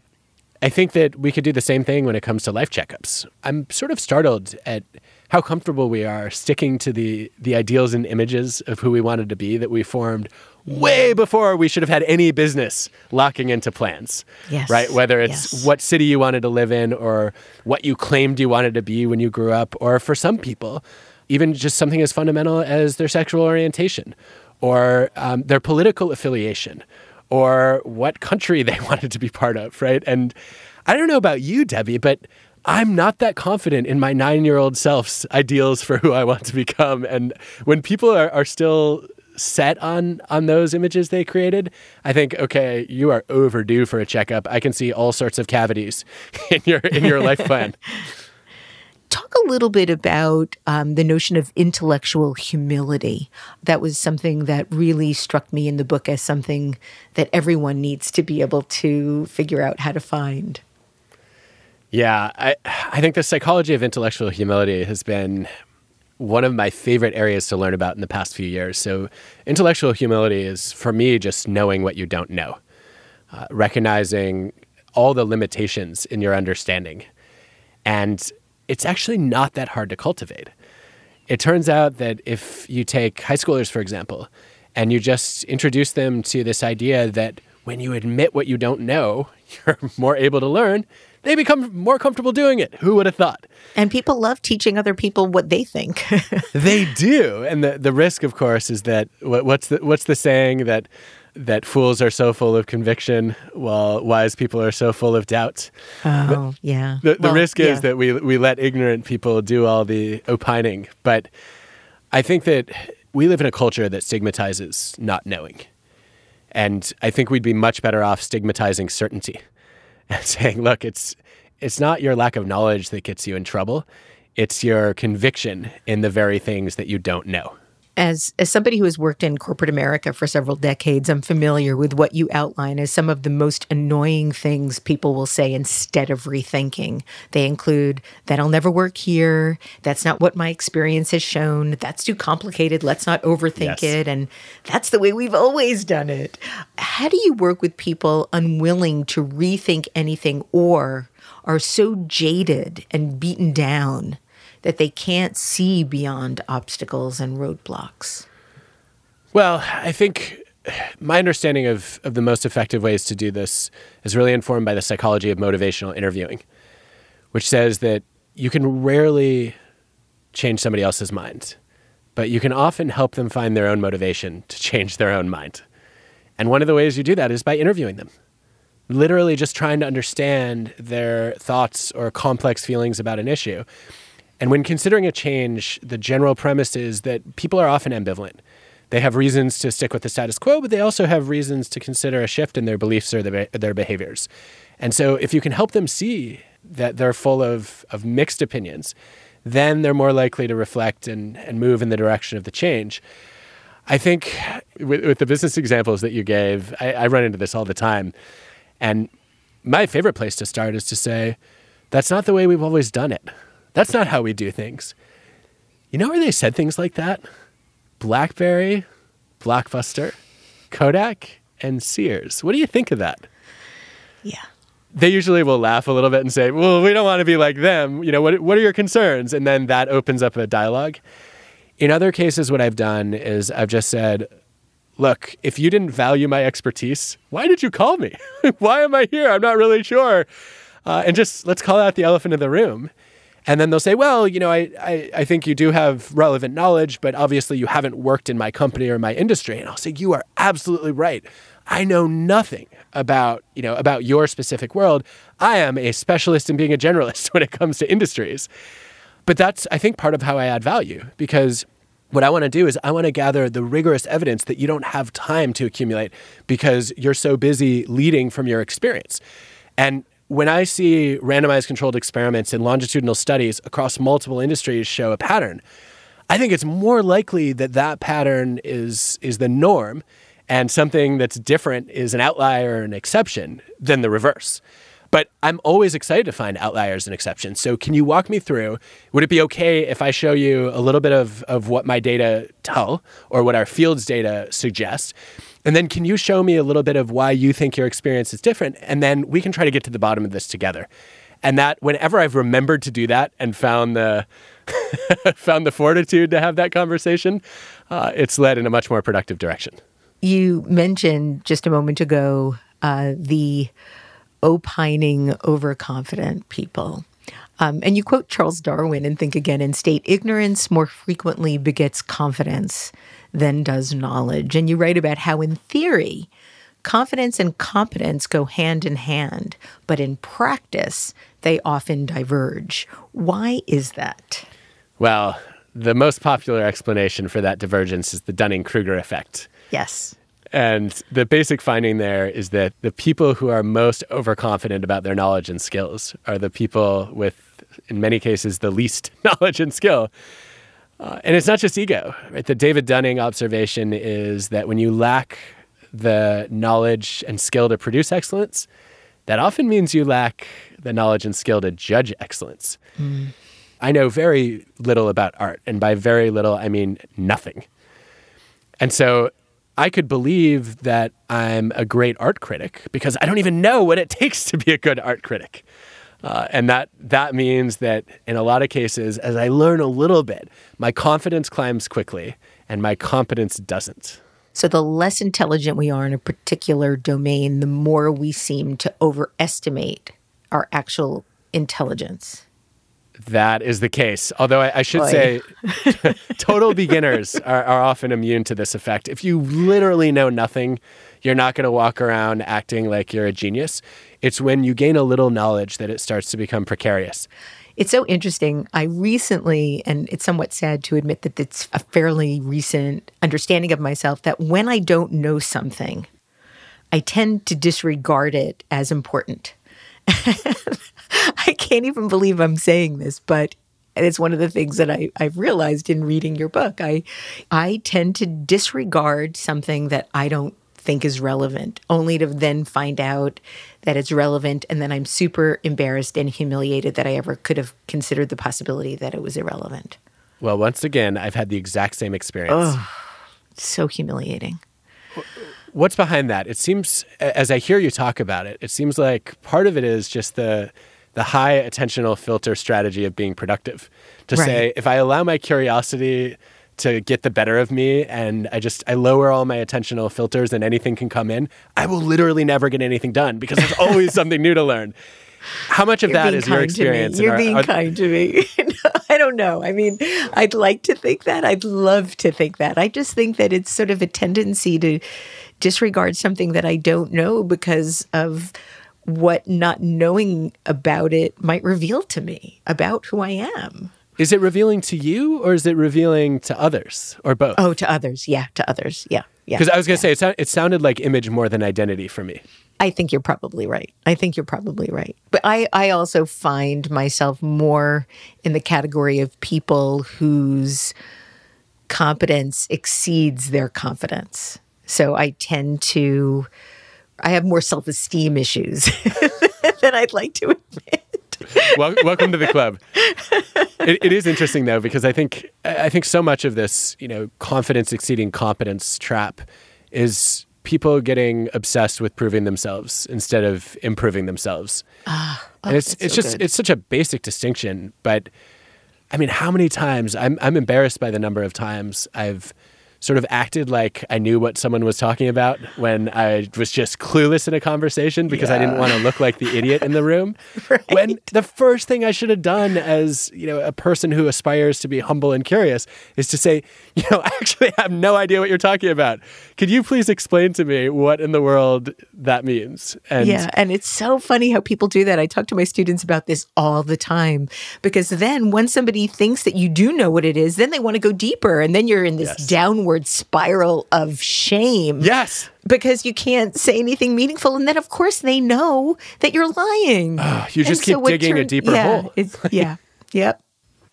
I think that we could do the same thing when it comes to life checkups. I'm sort of startled at how comfortable we are sticking to the the ideals and images of who we wanted to be that we formed way before we should have had any business locking into plans, yes. right? Whether it's yes. what city you wanted to live in or what you claimed you wanted to be when you grew up, or for some people, even just something as fundamental as their sexual orientation or um, their political affiliation or what country they wanted to be part of, right? And I don't know about you, Debbie, but I'm not that confident in my nine-year-old self's ideals for who I want to become. And when people are, are still set on on those images they created, I think, okay, you are overdue for a checkup. I can see all sorts of cavities in your in your life plan. Talk a little bit about um, the notion of intellectual humility. That was something that really struck me in the book as something that everyone needs to be able to figure out how to find. Yeah, I, I think the psychology of intellectual humility has been one of my favorite areas to learn about in the past few years. So intellectual humility is, for me, just knowing what you don't know, uh, recognizing all the limitations in your understanding. And it's actually not that hard to cultivate. It turns out that if you take high schoolers, for example, and you just introduce them to this idea that when you admit what you don't know, you're more able to learn, they become more comfortable doing it. Who would have thought? And people love teaching other people what they think. They do. And the, the risk, of course, is that what, what's the what's the saying that that fools are so full of conviction while wise people are so full of doubt? Oh, but yeah. The, the well, risk is yeah. that we we let ignorant people do all the opining. But I think that we live in a culture that stigmatizes not knowing. And I think we'd be much better off stigmatizing certainty. And saying, look, it's it's not your lack of knowledge that gets you in trouble. It's your conviction in the very things that you don't know. As as somebody who has worked in corporate America for several decades, I'm familiar with what you outline as some of the most annoying things people will say instead of rethinking. They include, that I'll never work here, that's not what my experience has shown, that's too complicated, let's not overthink yes. it, and that's the way we've always done it. How do you work with people unwilling to rethink anything or are so jaded and beaten down that they can't see beyond obstacles and roadblocks? Well, I think my understanding of, of the most effective ways to do this is really informed by the psychology of motivational interviewing, which says that you can rarely change somebody else's mind, but you can often help them find their own motivation to change their own mind. And one of the ways you do that is by interviewing them, literally just trying to understand their thoughts or complex feelings about an issue. And when considering a change, the general premise is that people are often ambivalent. They have reasons to stick with the status quo, but they also have reasons to consider a shift in their beliefs or their, their behaviors. And so if you can help them see that they're full of, of mixed opinions, then they're more likely to reflect and, and move in the direction of the change. I think with, with the business examples that you gave, I, I run into this all the time. And my favorite place to start is to say, that's not the way we've always done it. That's not how we do things. You know where they said things like that? BlackBerry, Blockbuster, Kodak, and Sears. What do you think of that? Yeah. They usually will laugh a little bit and say, well, we don't want to be like them. You know, what, what are your concerns? And then that opens up a dialogue. In other cases, what I've done is I've just said, look, if you didn't value my expertise, why did you call me? Why am I here? I'm not really sure. Uh, and just let's call out the elephant in the room. And then they'll say, well, you know, I, I, I think you do have relevant knowledge, but obviously you haven't worked in my company or my industry. And I'll say, you are absolutely right. I know nothing about, you know, about your specific world. I am a specialist in being a generalist when it comes to industries. But that's, I think, part of how I add value, because what I want to do is I want to gather the rigorous evidence that you don't have time to accumulate because you're so busy leading from your experience. And when I see randomized controlled experiments and longitudinal studies across multiple industries show a pattern, I think it's more likely that that pattern is is the norm and something that's different is an outlier or an exception than the reverse. But I'm always excited to find outliers and exceptions. So can you walk me through, would it be okay if I show you a little bit of, of what my data tell or what our field's data suggests? And then can you show me a little bit of why you think your experience is different? And then we can try to get to the bottom of this together. And that whenever I've remembered to do that and found the found the fortitude to have that conversation, uh, it's led in a much more productive direction. You mentioned just a moment ago uh, the opining, overconfident people. Um, and you quote Charles Darwin in Think Again and state, ignorance more frequently begets confidence than does knowledge. And you write about how, in theory, confidence and competence go hand in hand, but in practice, they often diverge. Why is that? Well, the most popular explanation for that divergence is the Dunning-Kruger effect. Yes. And the basic finding there is that the people who are most overconfident about their knowledge and skills are the people with, in many cases, the least knowledge and skill. Uh, and it's not just ego, right? The David Dunning observation is that when you lack the knowledge and skill to produce excellence, that often means you lack the knowledge and skill to judge excellence. Mm. I know very little about art, and by very little, I mean nothing. And so I could believe that I'm a great art critic because I don't even know what it takes to be a good art critic. Uh, and that that means that in a lot of cases, as I learn a little bit, my confidence climbs quickly and my competence doesn't. So the less intelligent we are in a particular domain, the more we seem to overestimate our actual intelligence. That is the case. Although I, I should Boy. say total beginners are, are often immune to this effect. If you literally know nothing, you're not going to walk around acting like you're a genius. It's when you gain a little knowledge that it starts to become precarious. It's so interesting. I recently, and it's somewhat sad to admit that it's a fairly recent understanding of myself, that when I don't know something, I tend to disregard it as important. I can't even believe I'm saying this, but And it's one of the things that I, I've realized in reading your book. I I tend to disregard something that I don't think is relevant, only to then find out that it's relevant. And then I'm super embarrassed and humiliated that I ever could have considered the possibility that it was irrelevant. Well, once again, I've had the exact same experience. Oh, so humiliating. What's behind that? It seems, as I hear you talk about it, it seems like part of it is just the the high attentional filter strategy of being productive. To right. say, if I allow my curiosity to get the better of me and I just, I lower all my attentional filters and anything can come in, I will literally never get anything done because there's always something new to learn. How much of You're that is your experience? You're our, being our... kind to me. I don't know. I mean, I'd like to think that. I'd love to think that. I just think that it's sort of a tendency to disregard something that I don't know because of what not knowing about it might reveal to me about who I am. Is it revealing to you or is it revealing to others or both? Oh, to others. Yeah, to others. Yeah. Yeah. Because I was going to yeah. say, it, it sounded like image more than identity for me. I think you're probably right. I think you're probably right. But I, I also find myself more in the category of people whose competence exceeds their confidence. So I tend to, I have more self-esteem issues than I'd like to admit. Well, welcome to the club. It, it is interesting though, because I think I think so much of this, you know, confidence exceeding competence trap is people getting obsessed with proving themselves instead of improving themselves. Ah, oh, and it's it's so just good. It's such a basic distinction, but I mean, how many times I'm I'm embarrassed by the number of times I've sort of acted like I knew what someone was talking about when I was just clueless in a conversation because yeah. I didn't want to look like the idiot in the room. Right. When the first thing I should have done as, you know, a person who aspires to be humble and curious is to say, you know, I actually have no idea what you're talking about. Could you please explain to me what in the world that means? And yeah, and it's so funny how people do that. I talk to my students about this all the time because then when somebody thinks that you do know what it is, then they want to go deeper and then you're in this yes. downward spiral of shame. Yes. Because you can't say anything meaningful. And then, of course, they know that you're lying. Oh, you just and keep so digging turn- a deeper yeah, hole. It's, yeah. Yep.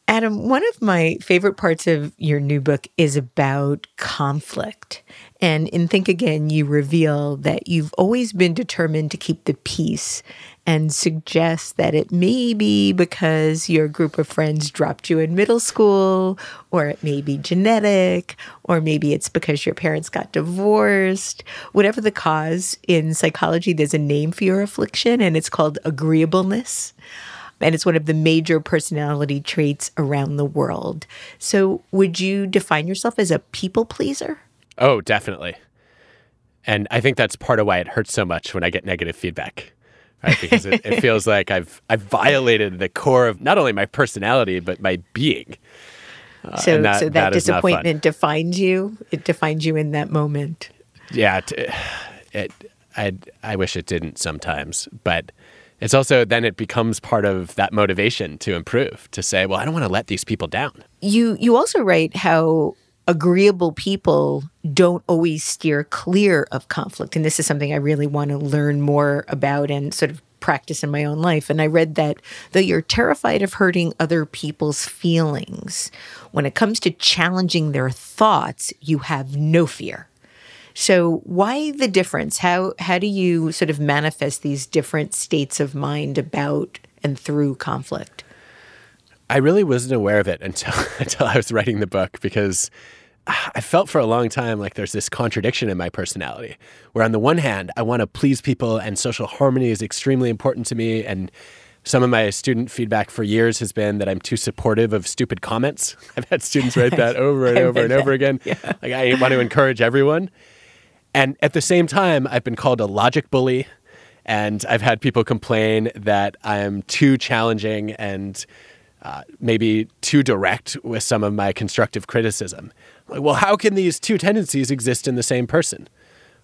Adam, one of my favorite parts of your new book is about conflict. And in Think Again, you reveal that you've always been determined to keep the peace and suggest that it may be because your group of friends dropped you in middle school, or it may be genetic, or maybe it's because your parents got divorced. Whatever the cause, in psychology, there's a name for your affliction, and it's called agreeableness. And it's one of the major personality traits around the world. So would you define yourself as a people pleaser? Oh, definitely. And I think that's part of why it hurts so much when I get negative feedback. Right, because it, it feels like I've I've violated the core of not only my personality but my being. Uh, so, that, so that, that disappointment defines you. It defines you in that moment. Yeah, it, it I I wish it didn't sometimes, but it's also then it becomes part of that motivation to improve. To say, well, I don't want to let these people down. You you also write how agreeable people don't always steer clear of conflict. And this is something I really want to learn more about and sort of practice in my own life. And I read that though you're terrified of hurting other people's feelings, when it comes to challenging their thoughts, you have no fear. So why the difference? How how do you sort of manifest these different states of mind about and through conflict? I really wasn't aware of it until until I was writing the book, because I felt for a long time like there's this contradiction in my personality where on the one hand, I want to please people and social harmony is extremely important to me. And some of my student feedback for years has been that I'm too supportive of stupid comments. I've had students write that over and over and over again. Yeah. Like I want to encourage everyone. And at the same time, I've been called a logic bully. And I've had people complain that I'm too challenging and Uh, maybe too direct with some of my constructive criticism. Like, well, how can these two tendencies exist in the same person?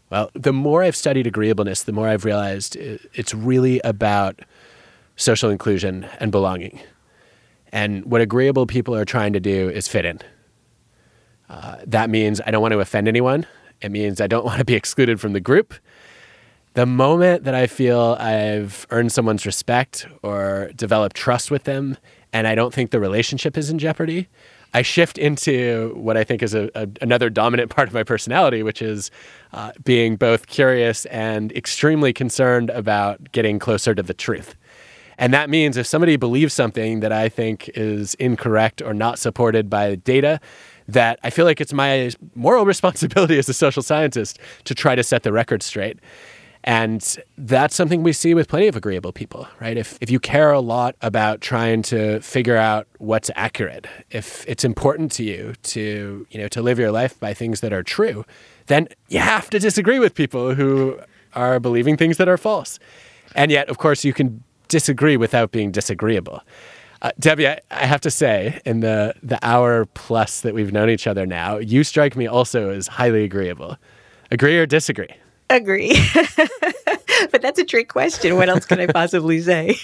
Well, the more I've studied agreeableness, the more I've realized it's really about social inclusion and belonging. And what agreeable people are trying to do is fit in. Uh, that means I don't want to offend anyone. It means I don't want to be excluded from the group. The moment that I feel I've earned someone's respect or developed trust with them and I don't think the relationship is in jeopardy, I shift into what I think is a, a, another dominant part of my personality, which is uh, being both curious and extremely concerned about getting closer to the truth. And that means if somebody believes something that I think is incorrect or not supported by data, that I feel like it's my moral responsibility as a social scientist to try to set the record straight. And that's something we see with plenty of agreeable people, right? If if you care a lot about trying to figure out what's accurate, if it's important to you to, you know, to live your life by things that are true, then you have to disagree with people who are believing things that are false. And yet, of course, you can disagree without being disagreeable. Uh, Debbie, I, I have to say, in the, the hour plus that we've known each other now, you strike me also as highly agreeable. Agree or disagree? Agree. But that's a trick question. What else can I possibly say?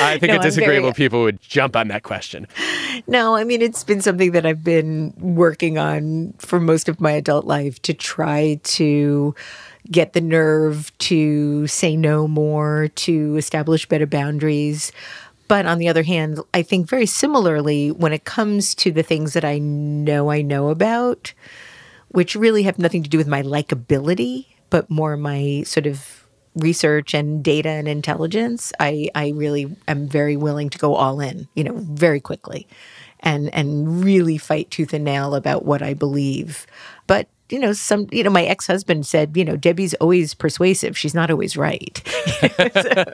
I think no, a disagreeable very... people would jump on that question. No, I mean, it's been something that I've been working on for most of my adult life, to try to get the nerve to say no more, to establish better boundaries. But on the other hand, I think very similarly, when it comes to the things that I know I know about, which really have nothing to do with my likability, but more my sort of research and data and intelligence, I, I really am very willing to go all in, you know, very quickly and and really fight tooth and nail about what I believe. But, you know, some, you know, my ex-husband said, you know, Debbie's always persuasive. She's not always right. So.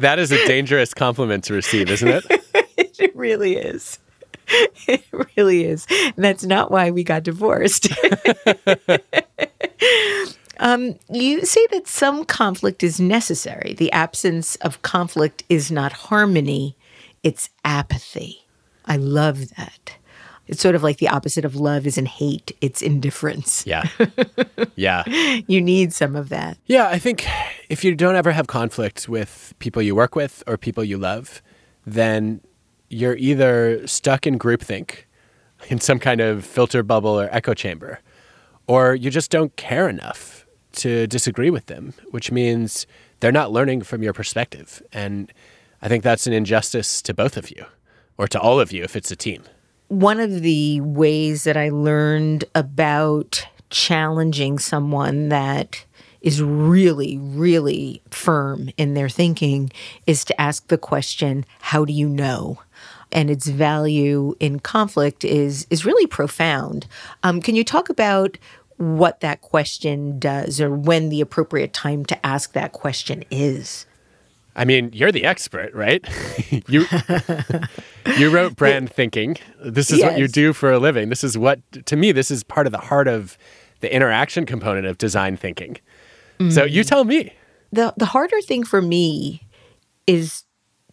That is a dangerous compliment to receive, isn't it? It really is. It really is. And that's not why we got divorced. Um, you say that some conflict is necessary. The absence of conflict is not harmony, it's apathy. I love that. It's sort of like the opposite of love isn't hate, it's indifference. Yeah. Yeah. You need some of that. Yeah, I think if you don't ever have conflict with people you work with or people you love, then you're either stuck in groupthink, in some kind of filter bubble or echo chamber, or you just don't care enough to disagree with them, which means they're not learning from your perspective. And I think that's an injustice to both of you, or to all of you if it's a team. One of the ways that I learned about challenging someone that is really, really firm in their thinking is to ask the question, how do you know? And its value in conflict is is really profound. Um, can you talk about what that question does, or when the appropriate time to ask that question is? I mean, you're the expert, right? you you wrote Brand it, Thinking. This is yes. What you do for a living. This is what, to me, this is part of the heart of the interaction component of design thinking. Mm. So you tell me. The, the harder thing for me is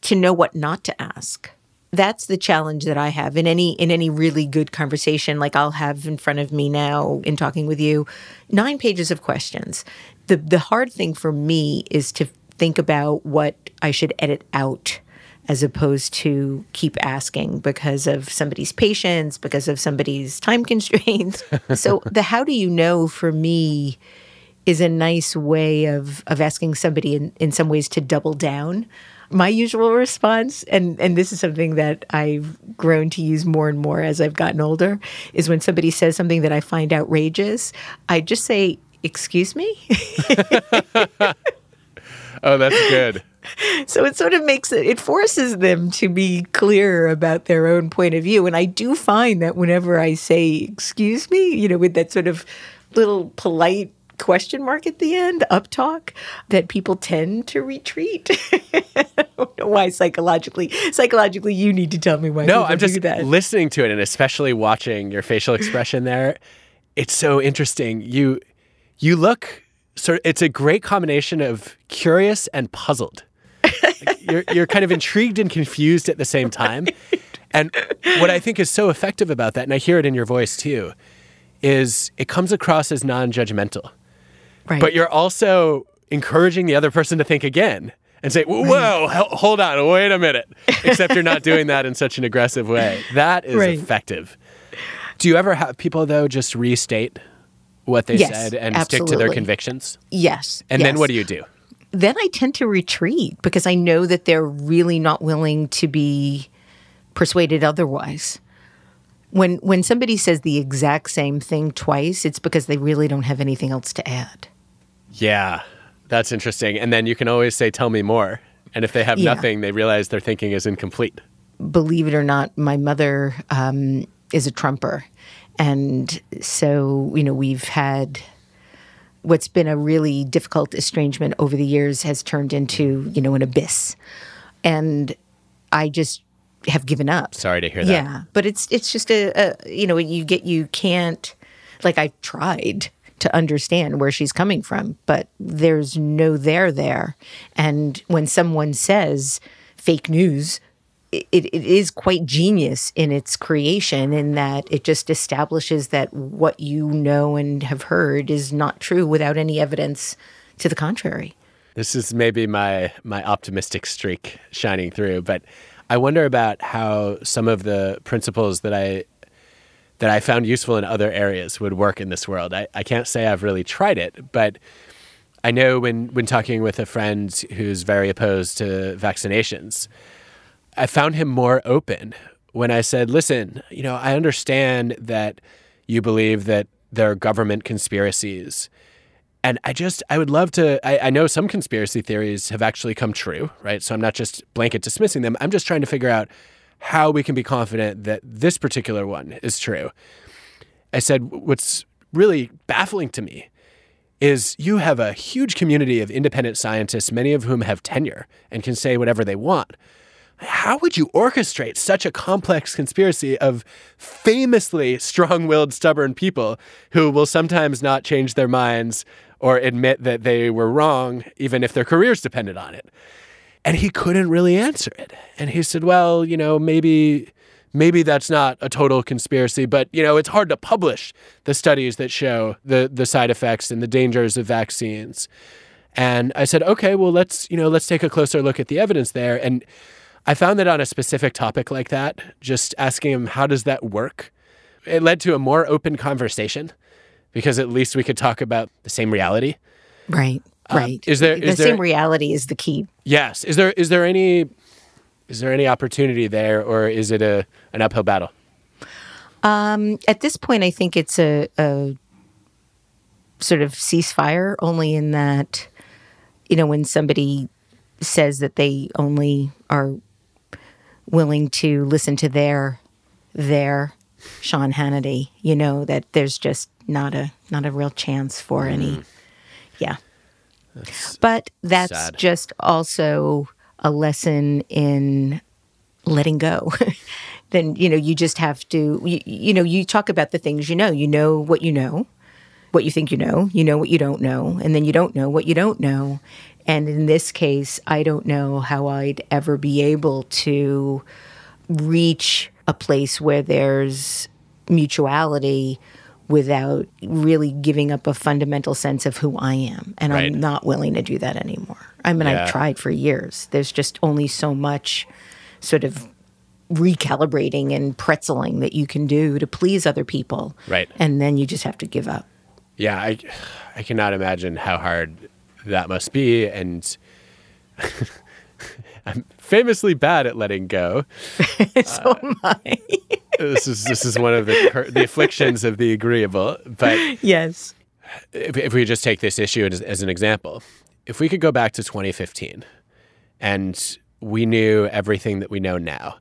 to know what not to ask. That's the challenge that I have in any in any really good conversation. Like I'll have in front of me now, in talking with you, nine pages of questions. The the hard thing for me is to think about what I should edit out, as opposed to keep asking because of somebody's patience, because of somebody's time constraints. So the how do you know for me is a nice way of of asking somebody in, in some ways to double down. My usual response, and, and this is something that I've grown to use more and more as I've gotten older, is when somebody says something that I find outrageous, I just say, excuse me? Oh, that's good. So it sort of makes it, it forces them to be clear about their own point of view. And I do find that whenever I say, excuse me, you know, with that sort of little polite question mark at the end, up talk, that people tend to retreat. I don't know why psychologically. Psychologically, you need to tell me why. No, I'm just listening to it, and especially watching your facial expression there. It's so interesting. You you look, so it's a great combination of curious and puzzled. Like you're you're kind of intrigued and confused at the same time. Right. And what I think is so effective about that, and I hear it in your voice too, is it comes across as non-judgmental. Right. But you're also encouraging the other person to think again and say, whoa, right. ho- hold on, wait a minute. Except you're not doing that in such an aggressive way. That is right. Effective. Do you ever have people, though, just restate what they yes, said and absolutely. Stick to their convictions? Yes. And yes. Then what do you do? Then I tend to retreat because I know that they're really not willing to be persuaded otherwise. When when somebody says the exact same thing twice, it's because they really don't have anything else to add. Yeah, that's interesting. And then you can always say, tell me more. And if they have yeah. nothing, they realize their thinking is incomplete. Believe it or not, my mother um, is a Trumper. And so, you know, we've had what's been a really difficult estrangement over the years has turned into, you know, an abyss. And I just have given up. Sorry to hear that. Yeah, but it's it's just a, a you know, you get, you can't, like I've tried to understand where she's coming from, but there's no there there. And when someone says fake news, it, it is quite genius in its creation in that it just establishes that what you know and have heard is not true without any evidence to the contrary. This is maybe my my optimistic streak shining through, but I wonder about how some of the principles that I that I found useful in other areas would work in this world. I, I can't say I've really tried it, but I know when, when talking with a friend who's very opposed to vaccinations, I found him more open when I said, listen, you know, I understand that you believe that there are government conspiracies. And I just, I would love to, I, I know some conspiracy theories have actually come true, right? So I'm not just blanket dismissing them. I'm just trying to figure out how we can be confident that this particular one is true. I said, what's really baffling to me is you have a huge community of independent scientists, many of whom have tenure and can say whatever they want. How would you orchestrate such a complex conspiracy of famously strong-willed, stubborn people who will sometimes not change their minds or admit that they were wrong, even if their careers depended on it? And he couldn't really answer it. And he said, well, you know, maybe maybe that's not a total conspiracy, but, you know, it's hard to publish the studies that show the, the side effects and the dangers of vaccines. And I said, okay, well, let's, you know, let's take a closer look at the evidence there. And I found that on a specific topic like that, just asking him, how does that work? It led to a more open conversation because at least we could talk about the same reality. Right, um, right. Is there, is the there, same reality is the key. Yes. Is there is there any is there any opportunity there, or is it a an uphill battle? Um, at this point, I think it's a, a sort of ceasefire, only in that, you know, when somebody says that they only are willing to listen to their, their Sean Hannity, you know, that there's just not a, not a real chance for mm. any. Yeah. That's but that's sad. Just also a lesson in letting go. Then, you know, you just have to, you, you know, you talk about the things you know, you know what you know, what you think you know, you know what you don't know, and then you don't know what you don't know. And in this case, I don't know how I'd ever be able to reach a place where there's mutuality without really giving up a fundamental sense of who I am. And right. I'm not willing to do that anymore. I mean, yeah. I've tried for years. There's just only so much sort of recalibrating and pretzeling that you can do to please other people. Right. And then you just have to give up. Yeah, I, I cannot imagine how hard that must be, and I'm famously bad at letting go. So uh, am I. this is this is one of the the afflictions of the agreeable. But yes, if, if we just take this issue as, as an example, if we could go back to twenty fifteen, and we knew everything that we know now,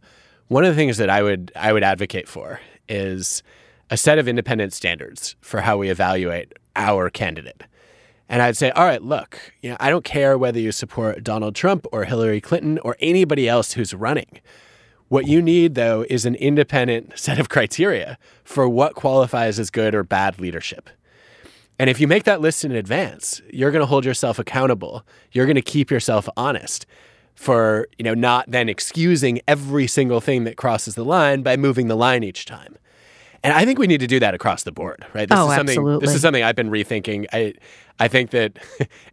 one of the things that I would I would advocate for is a set of independent standards for how we evaluate our candidate. And I'd say, all right, look, you know, I don't care whether you support Donald Trump or Hillary Clinton or anybody else who's running. What you need, though, is an independent set of criteria for what qualifies as good or bad leadership. And if you make that list in advance, you're going to hold yourself accountable. You're going to keep yourself honest for, you know, not then excusing every single thing that crosses the line by moving the line each time. And I think we need to do that across the board, right? This oh, is something, absolutely. This is something I've been rethinking. I I think that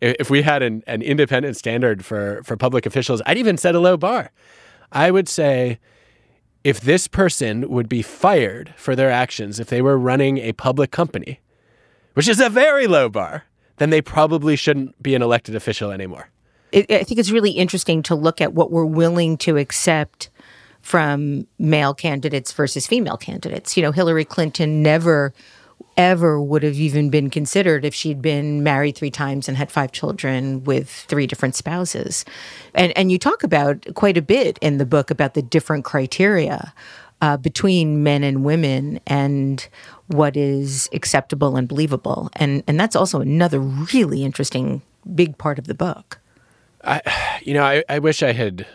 if we had an, an independent standard for, for public officials, I'd even set a low bar. I would say if this person would be fired for their actions, if they were running a public company, which is a very low bar, then they probably shouldn't be an elected official anymore. It, I think it's really interesting to look at what we're willing to accept from male candidates versus female candidates. You know, Hillary Clinton never, ever would have even been considered if she'd been married three times and had five children with three different spouses. And and you talk about quite a bit in the book about the different criteria uh, between men and women and what is acceptable and believable. And and that's also another really interesting big part of the book. I, you know, I, I wish I had,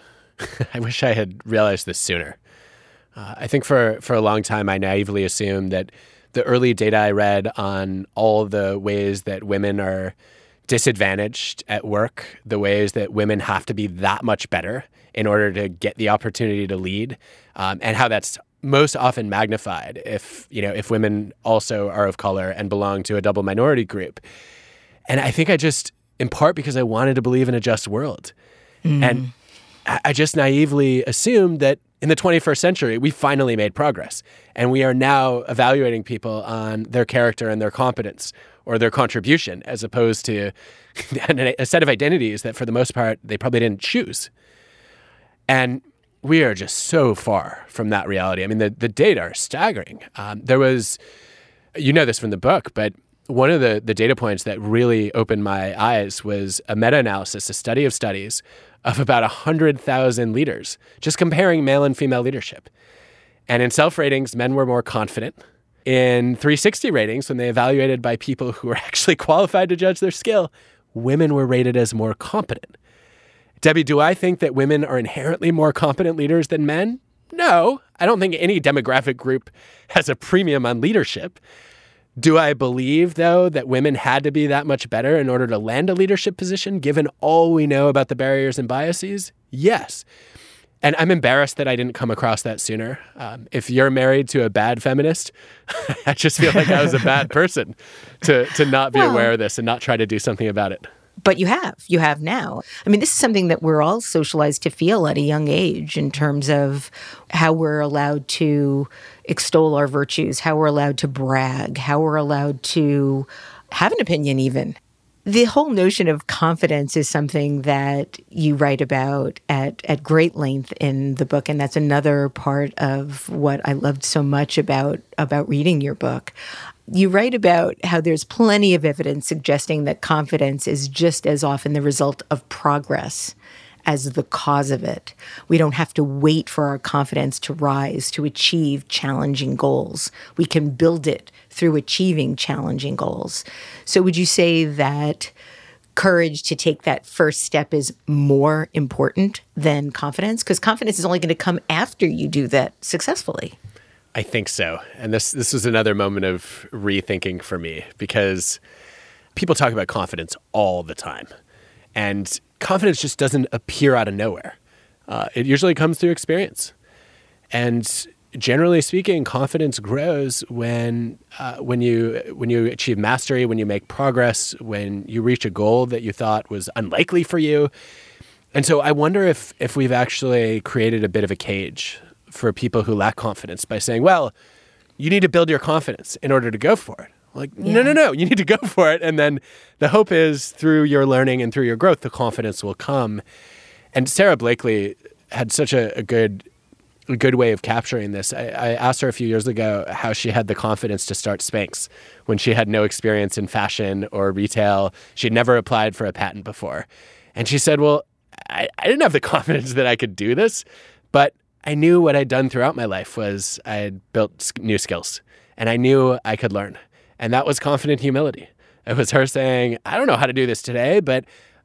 I wish I had realized this sooner. Uh, I think for, for a long time, I naively assumed that the early data I read on all the ways that women are disadvantaged at work, the ways that women have to be that much better in order to get the opportunity to lead, um, and how that's most often magnified if, you know, if women also are of color and belong to a double minority group. And I think I just, in part because I wanted to believe in a just world. Mm. And I just naively assumed that in the twenty-first century, we finally made progress. And we are now evaluating people on their character and their competence or their contribution, as opposed to a set of identities that for the most part, they probably didn't choose. And we are just so far from that reality. I mean, the, the data are staggering. Um, there was, you know this from the book, but one of the, the data points that really opened my eyes was a meta-analysis, a study of studies of about one hundred thousand leaders, just comparing male and female leadership. And in self-ratings, men were more confident. In three sixty ratings, when they evaluated by people who were actually qualified to judge their skill, women were rated as more competent. Debbie, do I think that women are inherently more competent leaders than men? No, I don't think any demographic group has a premium on leadership. Do I believe, though, that women had to be that much better in order to land a leadership position, given all we know about the barriers and biases? Yes. And I'm embarrassed that I didn't come across that sooner. Um, if you're married to a bad feminist, I just feel like I was a bad person to, to not be well, aware of this and not try to do something about it. But you have. You have now. I mean, this is something that we're all socialized to feel at a young age in terms of how we're allowed to extol our virtues, how we're allowed to brag, how we're allowed to have an opinion even. The whole notion of confidence is something that you write about at, at great length in the book, and that's another part of what I loved so much about, about reading your book. You write about how there's plenty of evidence suggesting that confidence is just as often the result of progress as the cause of it. We don't have to wait for our confidence to rise to achieve challenging goals. We can build it through achieving challenging goals. So would you say that courage to take that first step is more important than confidence? Because confidence is only going to come after you do that successfully. I think so. And this this was another moment of rethinking for me, because people talk about confidence all the time. And confidence just doesn't appear out of nowhere. Uh, it usually comes through experience. And generally speaking, confidence grows when uh, when you when you achieve mastery, when you make progress, when you reach a goal that you thought was unlikely for you. And so I wonder if if we've actually created a bit of a cage for people who lack confidence by saying, well, you need to build your confidence in order to go for it. Like, yeah. no, no, no, you need to go for it. And then the hope is through your learning and through your growth, the confidence will come. And Sarah Blakely had such a, a good a good way of capturing this. I, I asked her a few years ago how she had the confidence to start Spanx when she had no experience in fashion or retail. She'd never applied for a patent before. And she said, well, I, I didn't have the confidence that I could do this, but I knew what I'd done throughout my life was I had built new skills and I knew I could learn. And that was confident humility. It was her saying, I don't know how to do this today, but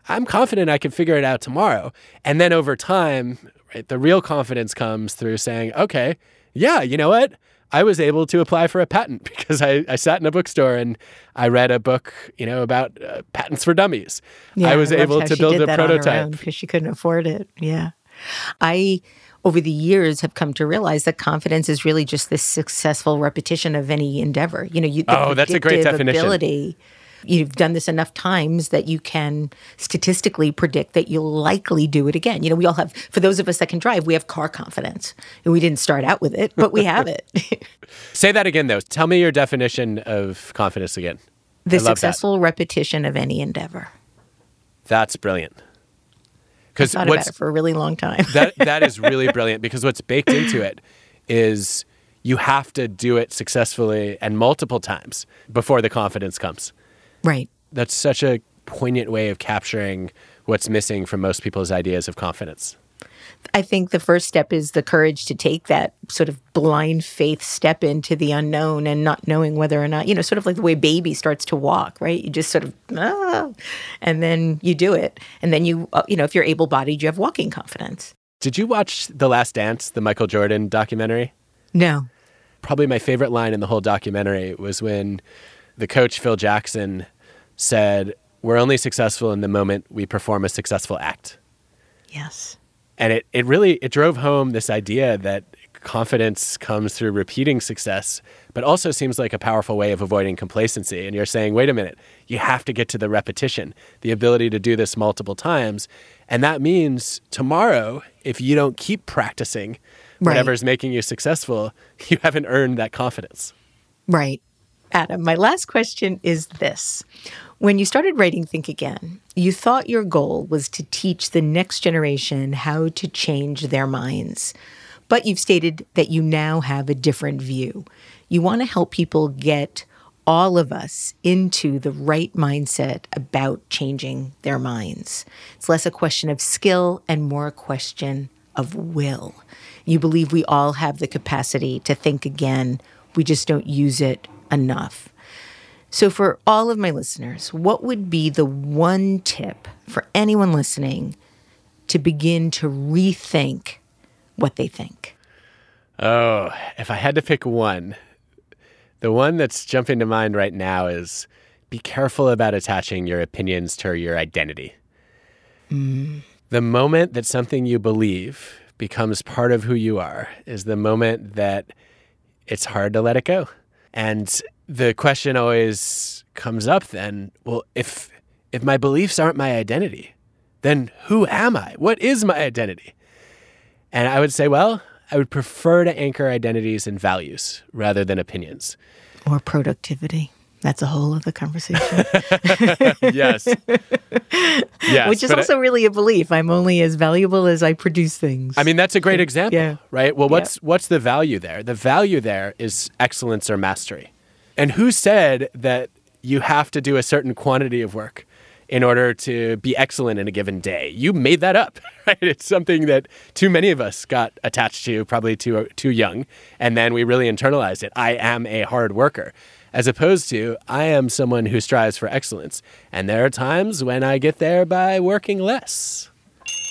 I'm confident I can figure it out tomorrow. And then over time, right, the real confidence comes through saying, okay, yeah, you know what? I was able to apply for a patent because I, I sat in a bookstore and I read a book, you know, about uh, patents for dummies. Yeah, I was I able to build a prototype. Because she couldn't afford it. Yeah. I... over the years have come to realize that confidence is really just this successful repetition of any endeavor. You know, you, the oh, that's a great definition. Ability, you've done this enough times that you can statistically predict that you'll likely do it again. You know, we all have, for those of us that can drive, we have car confidence. And we didn't start out with it, but we have it. Say that again, though. Tell me your definition of confidence again. The successful that. repetition of any endeavor. That's brilliant. I thought about it for a really long time. that That is really brilliant, because what's baked into it is you have to do it successfully and multiple times before the confidence comes. Right. That's such a poignant way of capturing what's missing from most people's ideas of confidence. I think the first step is the courage to take that sort of blind faith step into the unknown and not knowing whether or not, you know, sort of like the way baby starts to walk, right? You just sort of, ah, and then you do it. And then you, you know, if you're able-bodied, you have walking confidence. Did you watch The Last Dance, the Michael Jordan documentary? No. Probably my favorite line in the whole documentary was when the coach, Phil Jackson, said, "We're only successful in the moment we perform a successful act." Yes. And it, it really, it drove home this idea that confidence comes through repeating success, but also seems like a powerful way of avoiding complacency. And you're saying, wait a minute, you have to get to the repetition, the ability to do this multiple times. And that means tomorrow, if you don't keep practicing whatever's making you successful, you haven't earned that confidence. Right. Adam, my last question is this. When you started writing Think Again, you thought your goal was to teach the next generation how to change their minds. But you've stated that you now have a different view. You want to help people get all of us into the right mindset about changing their minds. It's less a question of skill and more a question of will. You believe we all have the capacity to think again. We just don't use it enough. So for all of my listeners, what would be the one tip for anyone listening to begin to rethink what they think? Oh, if I had to pick one, the one that's jumping to mind right now is be careful about attaching your opinions to your identity. Mm. The moment that something you believe becomes part of who you are is the moment that it's hard to let it go. And the question always comes up then, well, if if my beliefs aren't my identity, then who am I? What is my identity? And I would say, well, I would prefer to anchor identities in values rather than opinions. Or productivity. That's a whole other conversation. Yes. Yes. Which is also I, really a belief. I'm only as valuable as I produce things. I mean, that's a great example, yeah. Right? Well, what's yeah. what's the value there? The value there is excellence or mastery. And who said that you have to do a certain quantity of work in order to be excellent in a given day? You made that up, right? It's something that too many of us got attached to, probably too too young. And then we really internalized it. I am a hard worker. As opposed to, I am someone who strives for excellence. And there are times when I get there by working less.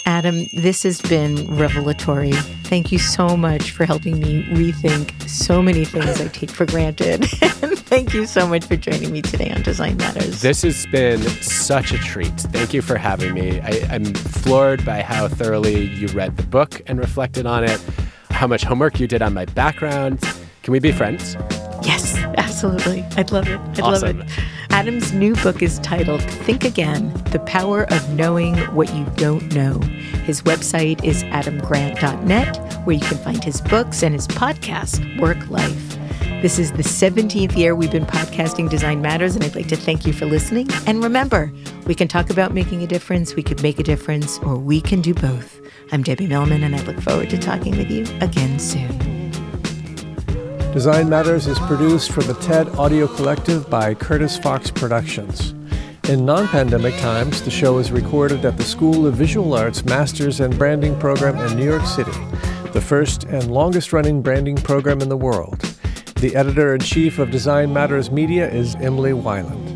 Adam, this has been revelatory. Thank you so much for helping me rethink so many things I take for granted. And thank you so much for joining me today on Design Matters. This has been such a treat. Thank you for having me. I, I'm floored by how thoroughly you read the book and reflected on it, how much homework you did on my background. Can we be friends? Yes, absolutely. I'd love it. I'd awesome. love it. Adam's new book is titled Think Again: The Power of Knowing What You Don't Know. His website is adam grant dot net, where you can find his books and his podcast, Work Life. This is the seventeenth year we've been podcasting Design Matters, and I'd like to thank you for listening. And remember, we can talk about making a difference, we could make a difference, or we can do both. I'm Debbie Millman, and I look forward to talking with you again soon. Design Matters is produced for the TED Audio Collective by Curtis Fox Productions. In non-pandemic times, the show is recorded at the School of Visual Arts Masters and Branding Program in New York City, the first and longest-running branding program in the world. The editor-in-chief of Design Matters Media is Emily Weiland.